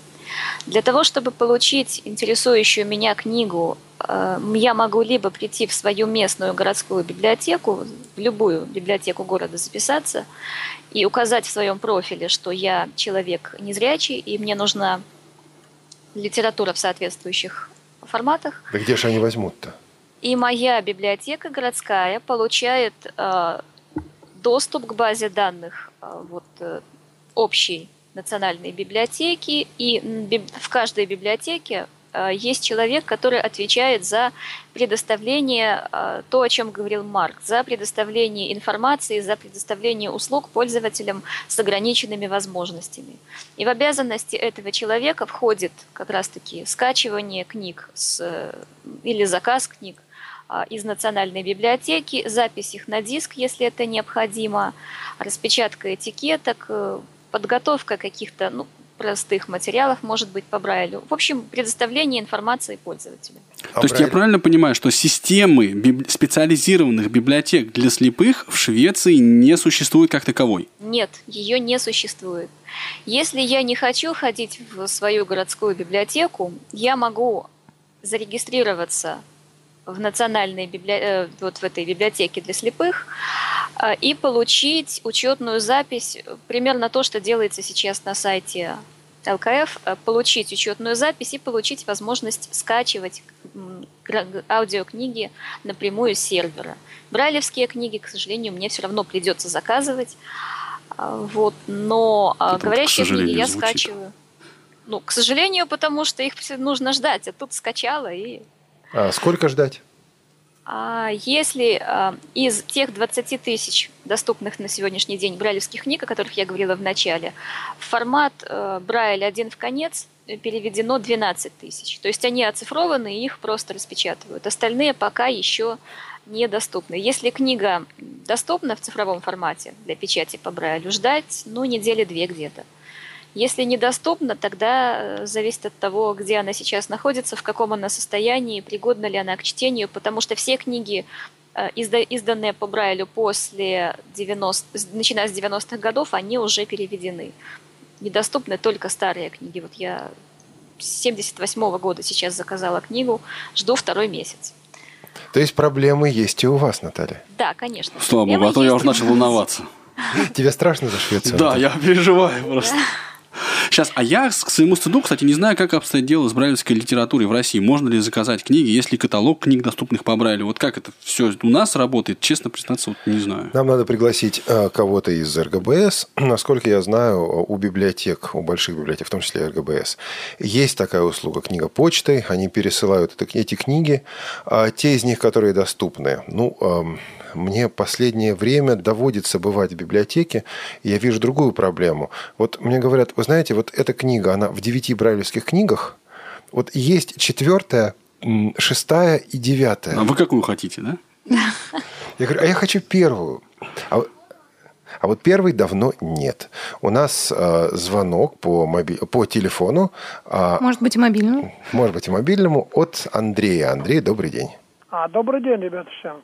Для того, чтобы получить интересующую меня книгу, я могу либо прийти в свою местную городскую библиотеку, в любую библиотеку города записаться и указать в своем профиле, что я человек незрячий и мне нужна литература в соответствующих форматах. Да где же они возьмут-то? И моя библиотека городская получает э, доступ к базе данных э, вот, э, общей национальной библиотеки, и в каждой библиотеке э, есть человек, который отвечает за предоставление, э, то, о чем говорил Марк, за предоставление информации, за предоставление услуг пользователям с ограниченными возможностями. И в обязанности этого человека входит как раз-таки скачивание книг с, э, или заказ книг э, из национальной библиотеки, запись их на диск, если это необходимо, распечатка этикеток, э, подготовка каких-то ну, простых материалов, может быть, по Брайлю. В общем, предоставление информации пользователю. А То Брайль... есть я правильно понимаю, что системы библи... специализированных библиотек для слепых в Швеции не существует как таковой? Нет, ее не существует. Если я не хочу ходить в свою городскую библиотеку, я могу зарегистрироваться в национальной библи... вот в этой библиотеке для слепых и получить учетную запись, примерно то, что делается сейчас на сайте ЛКФ, получить учетную запись и получить возможность скачивать аудиокниги напрямую с сервера. Брайлевские книги, к сожалению, мне все равно придется заказывать, вот, но Это говорящие книги я звучит. скачиваю. Ну, к сожалению, потому что их нужно ждать, а тут скачала и... А сколько ждать? Если из тех двадцати тысяч доступных на сегодняшний день брайлевских книг, о которых я говорила в начале, в формат Брайль один в конец переведено двенадцать тысяч. То есть они оцифрованы и их просто распечатывают. Остальные пока еще недоступны. Если книга доступна в цифровом формате для печати по Брайлю, ждать ну, недели две где-то. Если недоступна, тогда зависит от того, где она сейчас находится, в каком она состоянии, пригодна ли она к чтению, потому что все книги, изданные по Брайлю после девяностых, начиная с девяностых годов, они уже переведены. Недоступны только старые книги. Вот я с семьдесят восьмого года сейчас заказала книгу, жду второй месяц. То есть проблемы есть и у вас, Наталья? Да, конечно. Слава богу, а то я уже начал волноваться. Тебе страшно за Швецию? Да, я переживаю просто. Сейчас, а я, к своему стыду, кстати, не знаю, как обстоит дело с брайлевской литературой в России. Можно ли заказать книги, есть ли каталог книг, доступных по Брайлю? Вот как это все у нас работает, честно признаться, вот не знаю. Нам надо пригласить кого-то из эр гэ бэ эс. Насколько я знаю, у библиотек, у больших библиотек, в том числе эр гэ бэ эс, есть такая услуга книга почтой. Они пересылают эти книги, те из них, которые доступны. Ну, мне последнее время доводится бывать в библиотеке, и я вижу другую проблему. Вот мне говорят, вы знаете, вот эта книга, она в девяти брайлевских книгах, вот есть четвертая, шестая и девятая. А вы какую хотите, да? Я говорю, а я хочу первую. А вот, а вот первой давно нет. У нас э, звонок по, моби... по телефону. Э, может быть, и мобильному. Может быть, и мобильному от Андрея. Андрей, добрый день. А, добрый день, ребята, всем.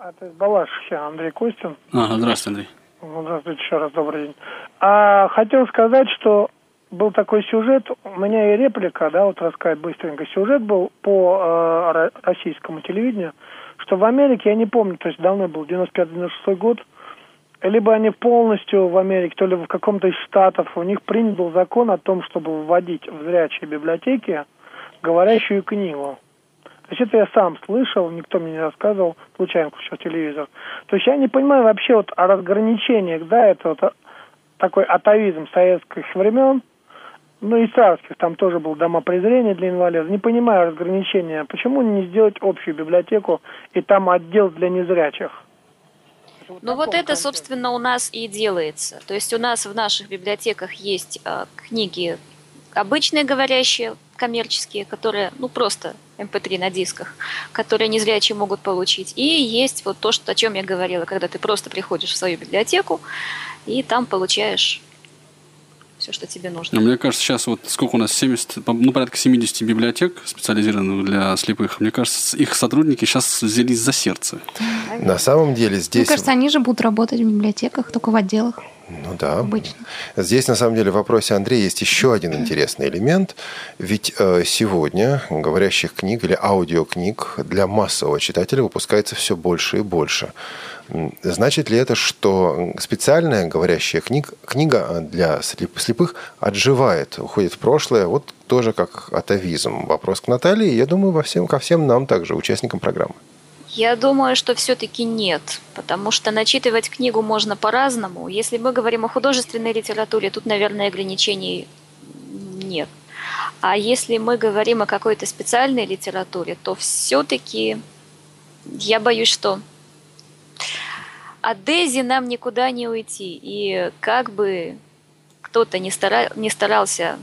Это из Балашихи, Андрей Костин. Ага, здравствуйте, Андрей. Здравствуйте, еще раз добрый день. А, хотел сказать, что был такой сюжет, у меня и реплика, да, вот рассказать быстренько. Сюжет был по э, российскому телевидению, что в Америке, я не помню, то есть давно был, девяносто пятый девяносто шестой год, либо они полностью в Америке, то ли в каком-то из штатов, у них принят был закон о том, чтобы вводить в зрячие библиотеки говорящую книгу. То есть это я сам слышал, никто мне не рассказывал, случайно включил телевизор. То есть я не понимаю вообще вот о разграничениях, да, это вот такой атовизм советских времен, ну и царских, там тоже был дома презрения для инвалидов. Не понимаю разграничения, почему не сделать общую библиотеку и там отдел для незрячих? Вот ну вот это, контент. собственно, у нас и делается. То есть у нас в наших библиотеках есть э, книги обычные говорящие, коммерческие, которые, ну просто эм пэ три на дисках, которые незрячие могут получить. И есть вот то, что, о чем я говорила, когда ты просто приходишь в свою библиотеку и там получаешь все, что тебе нужно. Ну, мне кажется, сейчас вот сколько у нас, семьдесят, ну, порядка семьдесят библиотек, специализированных для слепых, мне кажется, их сотрудники сейчас взялись за сердце. На самом деле здесь... Мне кажется, они же будут работать в библиотеках, только в отделах. Ну да. Обычно. Здесь, на самом деле, в вопросе Андрея есть еще один интересный элемент. Ведь э, сегодня говорящих книг или аудиокниг для массового читателя выпускается все больше и больше. Значит ли это, что специальная говорящая книг, книга для слепых отживает, уходит в прошлое? Вот тоже как атовизм. Вопрос к Наталье, я думаю, во всем, ко всем нам также, участникам программы. Я думаю, что все-таки нет, потому что начитывать книгу можно по-разному. Если мы говорим о художественной литературе, тут, наверное, ограничений нет. А если мы говорим о какой-то специальной литературе, то все-таки я боюсь, что от Дейзи нам никуда не уйти. И как бы кто-то не стара... не старался...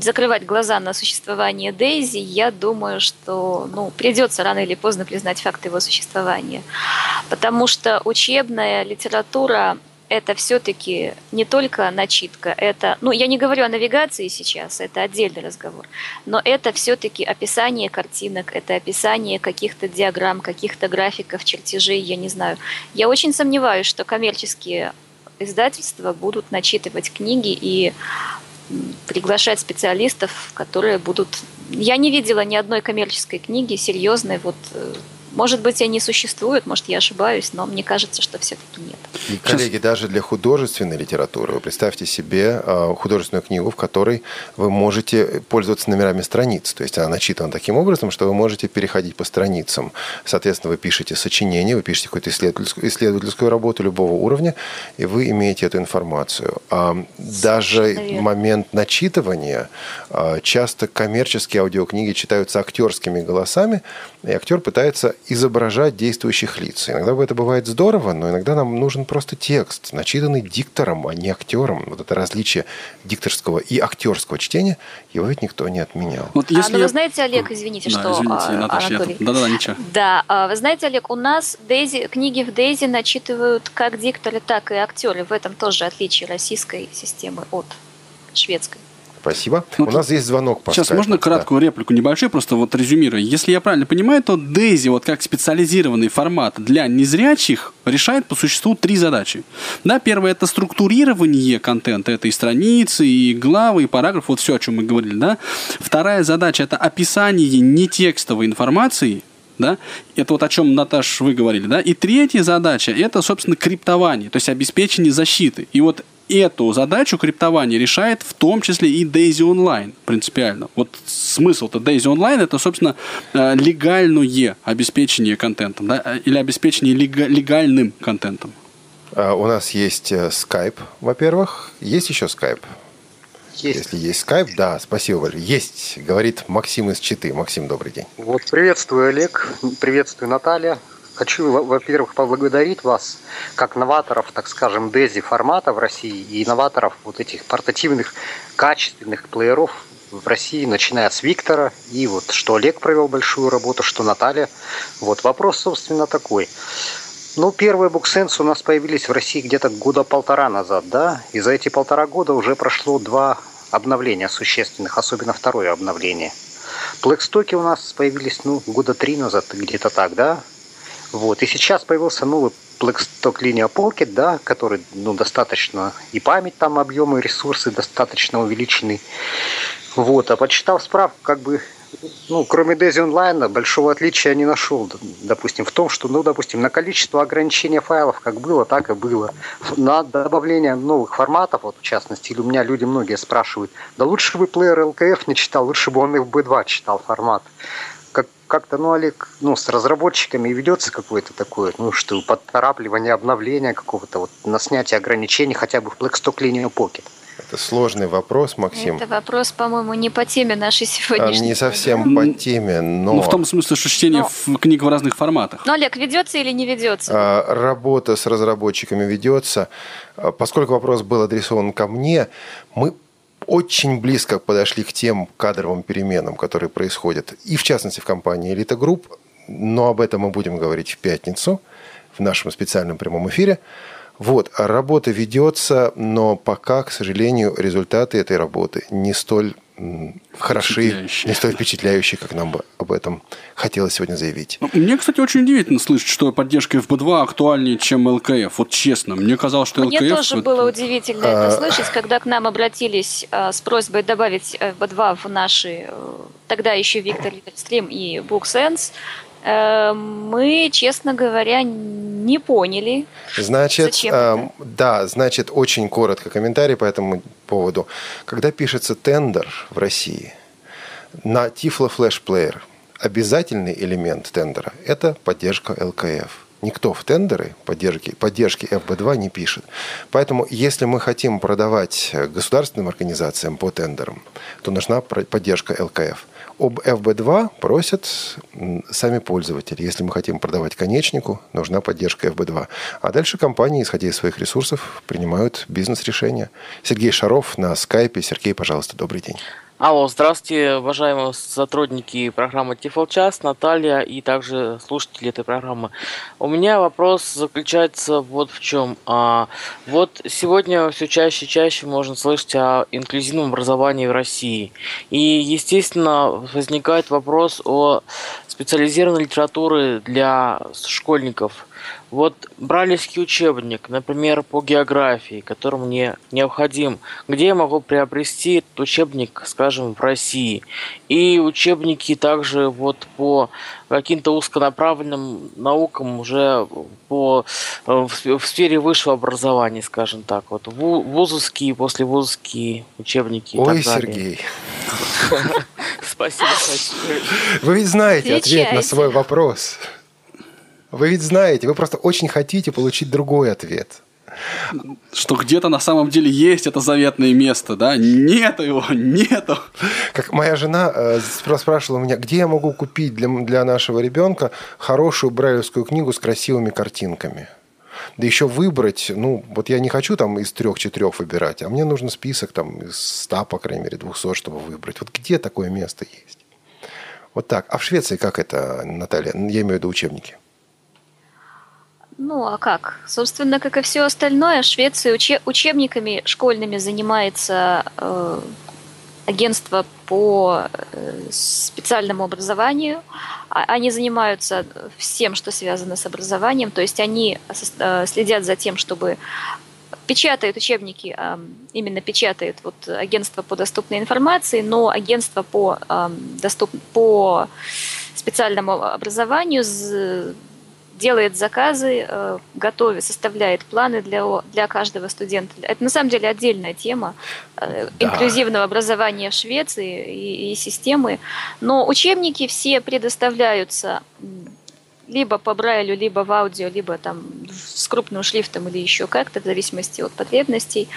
закрывать глаза на существование Дейзи, я думаю, что ну, придется рано или поздно признать факт его существования. Потому что учебная литература – это все-таки не только начитка, это, ну, я не говорю о навигации сейчас, это отдельный разговор, но это все-таки описание картинок, это описание каких-то диаграмм, каких-то графиков, чертежей, я не знаю. Я очень сомневаюсь, что коммерческие издательства будут начитывать книги и приглашать специалистов, которые будут... Я не видела ни одной коммерческой книги серьезной. Вот, может быть, они существуют, может, я ошибаюсь, но мне кажется, что все-таки нет. И, коллеги, даже для художественной литературы, вы представьте себе художественную книгу, в которой вы можете пользоваться номерами страниц. То есть она начитана таким образом, что вы можете переходить по страницам. Соответственно, вы пишете сочинение, вы пишете какую-то исследовательскую, исследовательскую работу любого уровня, и вы имеете эту информацию. Даже момент начитывания часто коммерческие аудиокниги читаются актерскими голосами, и актер пытается изображать действующих лиц. Иногда это бывает здорово, но иногда нам нужен просто текст, начитанный диктором, а не актером. Вот это различие дикторского и актерского чтения, его ведь никто не отменял. Вот если а, ну, я... Вы знаете, Олег, извините, да, что... Извините, Наташа, Анатолий. Я... Да-да-да, ничего. Да, вы знаете, Олег, у нас Дейзи, книги в Дейзи начитывают как дикторы, так и актеры. В этом тоже отличие российской системы от шведской. Спасибо. Ну, У нас есть звонок. По сейчас скайпу. Можно краткую да. реплику небольшую, просто вот резюмируя. Если я правильно понимаю, то Дейзи, вот как специализированный формат для незрячих, решает по существу три задачи. Да, первое – это структурирование контента, это и страницы, и главы, и параграф, вот все, о чем мы говорили. Да? Вторая задача – это описание нетекстовой информации. Да? Это вот о чем, Наташ, вы говорили. Да? И третья задача – это, собственно, криптование, то есть обеспечение защиты. И вот эту задачу криптования решает в том числе и Daisy Online принципиально. Вот смысл-то Daisy Online – это, собственно, легальное обеспечение контентом, да? Или обеспечение легальным контентом. У нас есть Skype, во-первых. Есть еще Skype? Есть. Если есть Skype, да, спасибо большое. Есть, говорит Максим из Читы. Максим, добрый день. Вот приветствую, Олег, приветствую, Наталья. Хочу, во-первых, поблагодарить вас, как новаторов, так скажем, Дейзи формата в России и новаторов вот этих портативных, качественных плееров в России, начиная с Виктора, и вот что Олег провел большую работу, что Наталья. Вот вопрос, собственно, такой. Ну, первые буксенсы у нас появились в России где-то года полтора назад, да, и за эти полтора года уже прошло два обновления существенных, особенно второе обновление. Плэкстоки у нас появились, ну, года три назад, где-то так, да. Вот. И сейчас появился новый Blackstock Linio Pocket, да, который ну, достаточно и память, там объемы, ресурсы достаточно увеличены. Вот. А почитав справку, как бы ну, кроме Daisy Online, большого отличия я не нашел, допустим, в том, что, ну, допустим, на количество ограничения файлов как было, так и было. На добавление новых форматов, вот в частности, у меня люди многие спрашивают, да лучше бы плеер эл ка эф не читал, лучше бы он эф би два читал формат. Как-то, ну, Олег, ну, с разработчиками ведется какое-то такое, ну, что поторапливание, обновление какого-то, вот, на снятие ограничений хотя бы в Blackstock Linio Pocket. Это сложный вопрос, Максим. Это вопрос, по-моему, не по теме нашей сегодняшней. Не совсем по теме, но... Ну, в том смысле, что чтение но... книг в разных форматах. Но, Олег, ведется или не ведется? Работа с разработчиками ведется. Поскольку вопрос был адресован ко мне, мы... очень близко подошли к тем кадровым переменам, которые происходят, и в частности в компании «Элита Групп», но об этом мы будем говорить в пятницу в нашем специальном прямом эфире. Вот, работа ведется, но пока, к сожалению, результаты этой работы не столь хороши, не столь впечатляющие, как нам бы об этом хотелось сегодня заявить. Мне, кстати, очень удивительно слышать, что поддержка эф би два актуальнее, чем эл ка эф. Вот честно, мне казалось, что эл ка эф... Мне тоже вот... было удивительно это слышать, когда к нам обратились с просьбой добавить эф би два в наши... Тогда еще Виктор Литерстрим и BookSense. Мы, честно говоря, не поняли, значит, зачем это. Да, значит, очень коротко комментарий по этому поводу. Когда пишется тендер в России на Тифло-флешплеер, обязательный элемент тендера – это поддержка эл ка эф. Никто в тендеры поддержки, поддержки эф би два не пишет. Поэтому, если мы хотим продавать государственным организациям по тендерам, то нужна поддержка эл ка эф. Об эф би два просят сами пользователи. Если мы хотим продавать конечнику, нужна поддержка эф би два. А дальше компании, исходя из своих ресурсов, принимают бизнес-решения. Сергей Шаров на скайпе. Сергей, пожалуйста, добрый день. Алло, здравствуйте, уважаемые сотрудники программы Тифлочас, Наталья и также слушатели этой программы. У меня вопрос заключается вот в чем. А, вот сегодня все чаще и чаще можно слышать о инклюзивном образовании в России. И, естественно, возникает вопрос о специализированной литературе для школьников. Вот брайлевский учебник, например, по географии, который мне необходим. Где я могу приобрести этот учебник, скажем, в России? И учебники также вот по каким-то узконаправленным наукам уже по, в, в сфере высшего образования, скажем так. Вот вузовские, послевузовские учебники. Ой, и так далее. Сергей. Спасибо большое. Вы ведь знаете ответ на свой вопрос. Вы ведь знаете, вы просто очень хотите получить другой ответ. Что где-то на самом деле есть это заветное место, да? Нету его, нету. Как моя жена спрашивала меня, где я могу купить для, для нашего ребенка хорошую брайлевскую книгу с красивыми картинками. Да еще выбрать, ну, вот я не хочу там из трех-четырех выбирать, а мне нужен список там из ста, по крайней мере, двухсот, чтобы выбрать. Вот где такое место есть? Вот так. А в Швеции как это, Наталья? Я имею в виду учебники. Ну, а как? Собственно, как и все остальное, в Швеции учебниками школьными занимается э, агентство по специальному образованию. Они занимаются всем, что связано с образованием. То есть они следят за тем, чтобы... печатают учебники, именно печатает вот агентство по доступной информации, но агентство по, доступ... по специальному образованию... делает заказы, готовит, составляет планы для, для каждого студента. Это на самом деле отдельная тема да. инклюзивного образования в Швеции и, и системы. Но учебники все предоставляются либо по Брайлю, либо в аудио, либо там с крупным шрифтом или еще как-то, в зависимости от потребностей.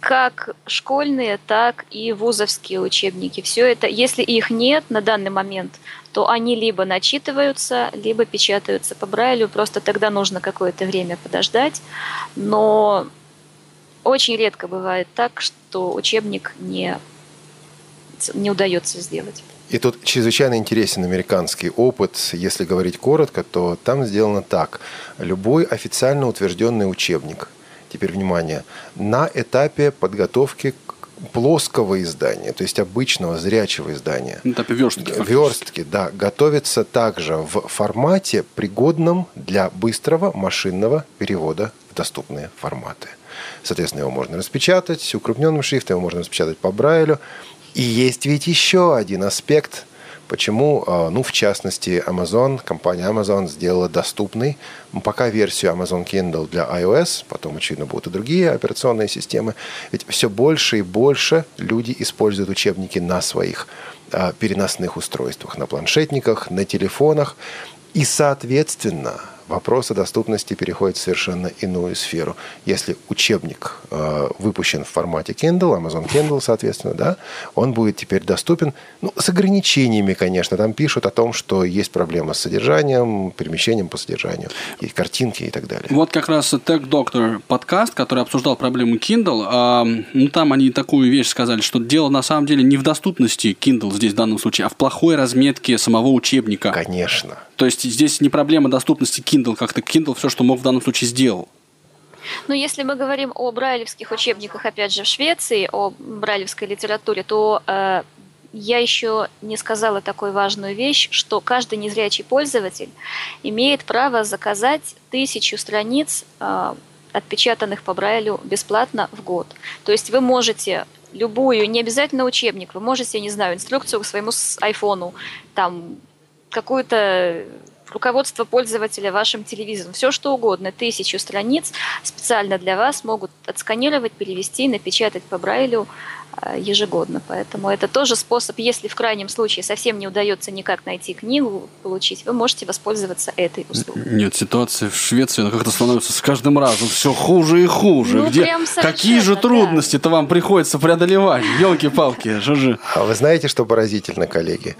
Как школьные, так и вузовские учебники. Все это, если их нет на данный момент, то они либо начитываются, либо печатаются по Брайлю. Просто тогда нужно какое-то время подождать. Но очень редко бывает так, что учебник не, не удается сделать. И тут чрезвычайно интересен американский опыт. Если говорить коротко, то там сделано так. Любой официально утвержденный учебник. Теперь внимание, на этапе подготовки плоского издания, то есть обычного зрячего издания. На этапе верстки. Верстки, да. Готовится также в формате, пригодном для быстрого машинного перевода в доступные форматы. Соответственно, его можно распечатать, укрупненным шрифтом его можно распечатать по Брайлю. И есть ведь еще один аспект, почему, ну, в частности, Amazon, компания Amazon сделала доступной пока версию Amazon Kindle для iOS, потом, очевидно, будут и другие операционные системы. Ведь все больше и больше люди используют учебники на своих э, переносных устройствах, на планшетниках, на телефонах. И, соответственно, вопрос о доступности переходит в совершенно иную сферу. Если учебник э, выпущен в формате Kindle, Amazon Kindle, соответственно, да, он будет теперь доступен, ну, с ограничениями, конечно. Там пишут о том, что есть проблемы с содержанием, перемещением по содержанию, и картинки и так далее. Вот как раз Tech Doctor подкаст, который обсуждал проблему Kindle, э, ну, там они такую вещь сказали, что дело на самом деле не в доступности Kindle здесь в данном случае, а в плохой разметке самого учебника. Конечно. То есть здесь не проблема доступности Kindle, Kindle как-то, Kindle все, что мог в данном случае, сделал. Ну, если мы говорим о брайлевских учебниках, опять же, в Швеции, о брайлевской литературе, то э, я еще не сказала такую важную вещь, что каждый незрячий пользователь имеет право заказать тысячу страниц, э, отпечатанных по брайлю, бесплатно в год. То есть вы можете... любую, не обязательно учебник, вы можете, я не знаю, инструкцию к своему айфону, там, какую-то... руководство пользователя вашим телевизором, все что угодно, тысячу страниц специально для вас могут отсканировать, перевести, напечатать по брайлю ежегодно. Поэтому это тоже способ, если в крайнем случае совсем не удается никак найти книгу, получить, вы можете воспользоваться этой услугой. Нет, ситуация в Швеции как-то становится с каждым разом все хуже и хуже. Ну, где, какие же трудности-то, да, вам приходится преодолевать? Елки-палки, жужи. А вы знаете, что поразительно, коллеги?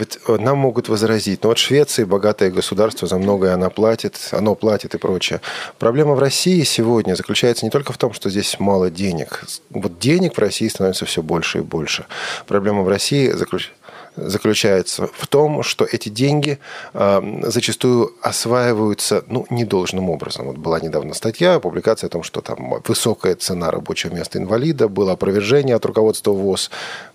Ведь нам могут возразить, ну вот Швеция, богатое государство, за многое она платит, оно платит и прочее. Проблема в России сегодня заключается не только в том, что здесь мало денег. Вот денег в России становится все больше и больше. Проблема в России заключ... заключается в том, что эти деньги э, зачастую осваиваются, ну, не должным образом. Вот была недавно статья, публикация о том, что там высокая цена рабочего места инвалида, было опровержение от руководства ВОЗ,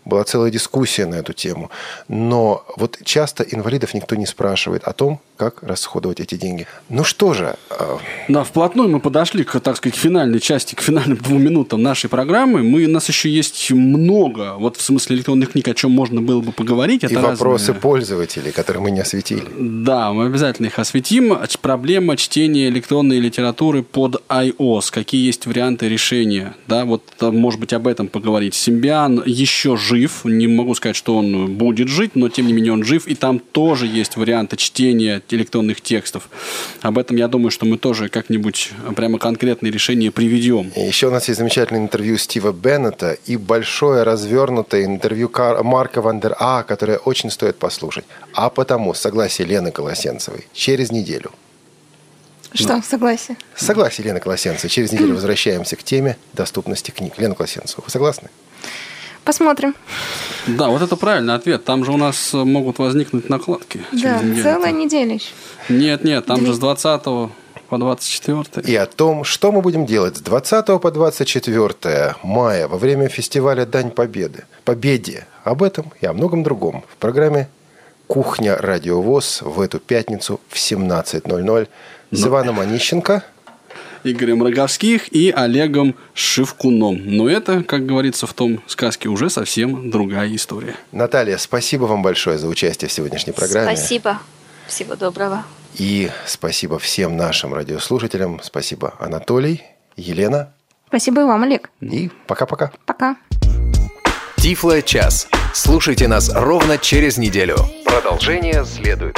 была целая дискуссия на эту тему. Но вот часто инвалидов никто не спрашивает о том, как расходовать эти деньги. Ну что же... Э... Да, вплотную мы подошли к, так сказать, финальной части, к финальным двум минутам нашей программы. Мы, у нас еще есть много, вот в смысле электронных книг, о чем можно было бы поговорить. Это и вопросы разные... пользователей, которые мы не осветили. Да, мы обязательно их осветим. Проблема чтения электронной литературы под iOS. Какие есть варианты решения? Да, вот, может быть, об этом поговорить. Symbian еще же жив, не могу сказать, что он будет жить, но тем не менее он жив, и там тоже есть варианты чтения электронных текстов. Об этом, я думаю, что мы тоже как-нибудь прямо конкретные решения приведем. И еще у нас есть замечательное интервью Стива Беннета и большое развернутое интервью Марка Ван дер Аа, которое очень стоит послушать. А потому, согласие Елены Колосенцевой, через неделю. Что, согласие? Согласие Елены Колосенцевой. Через неделю возвращаемся к теме доступности книг. Елена Колосенцева, вы согласны? Посмотрим. Да, вот это правильный ответ. Там же у нас могут возникнуть накладки. Да, целая неделя еще. Нет, нет, там Две. же с двадцатого по двадцать четвёртое. И о том, что мы будем делать с двадцатого по двадцать четвёртое мая во время фестиваля «Дань Победы». Победе. Об этом и о многом другом в программе «Кухня Радио ВОЗ» в эту пятницу в семнадцать ноль ноль с Иваном Онищенко, Игорем Роговских и Олегом Шевкуном. Но это, как говорится в том сказке, уже совсем другая история. Наталья, спасибо вам большое за участие в сегодняшней программе. Спасибо. Всего доброго. И спасибо всем нашим радиослушателям. Спасибо, Анатолий, Елена. Спасибо вам, Олег. И пока-пока. Пока. Тифлочас. Слушайте нас ровно через неделю. Продолжение следует.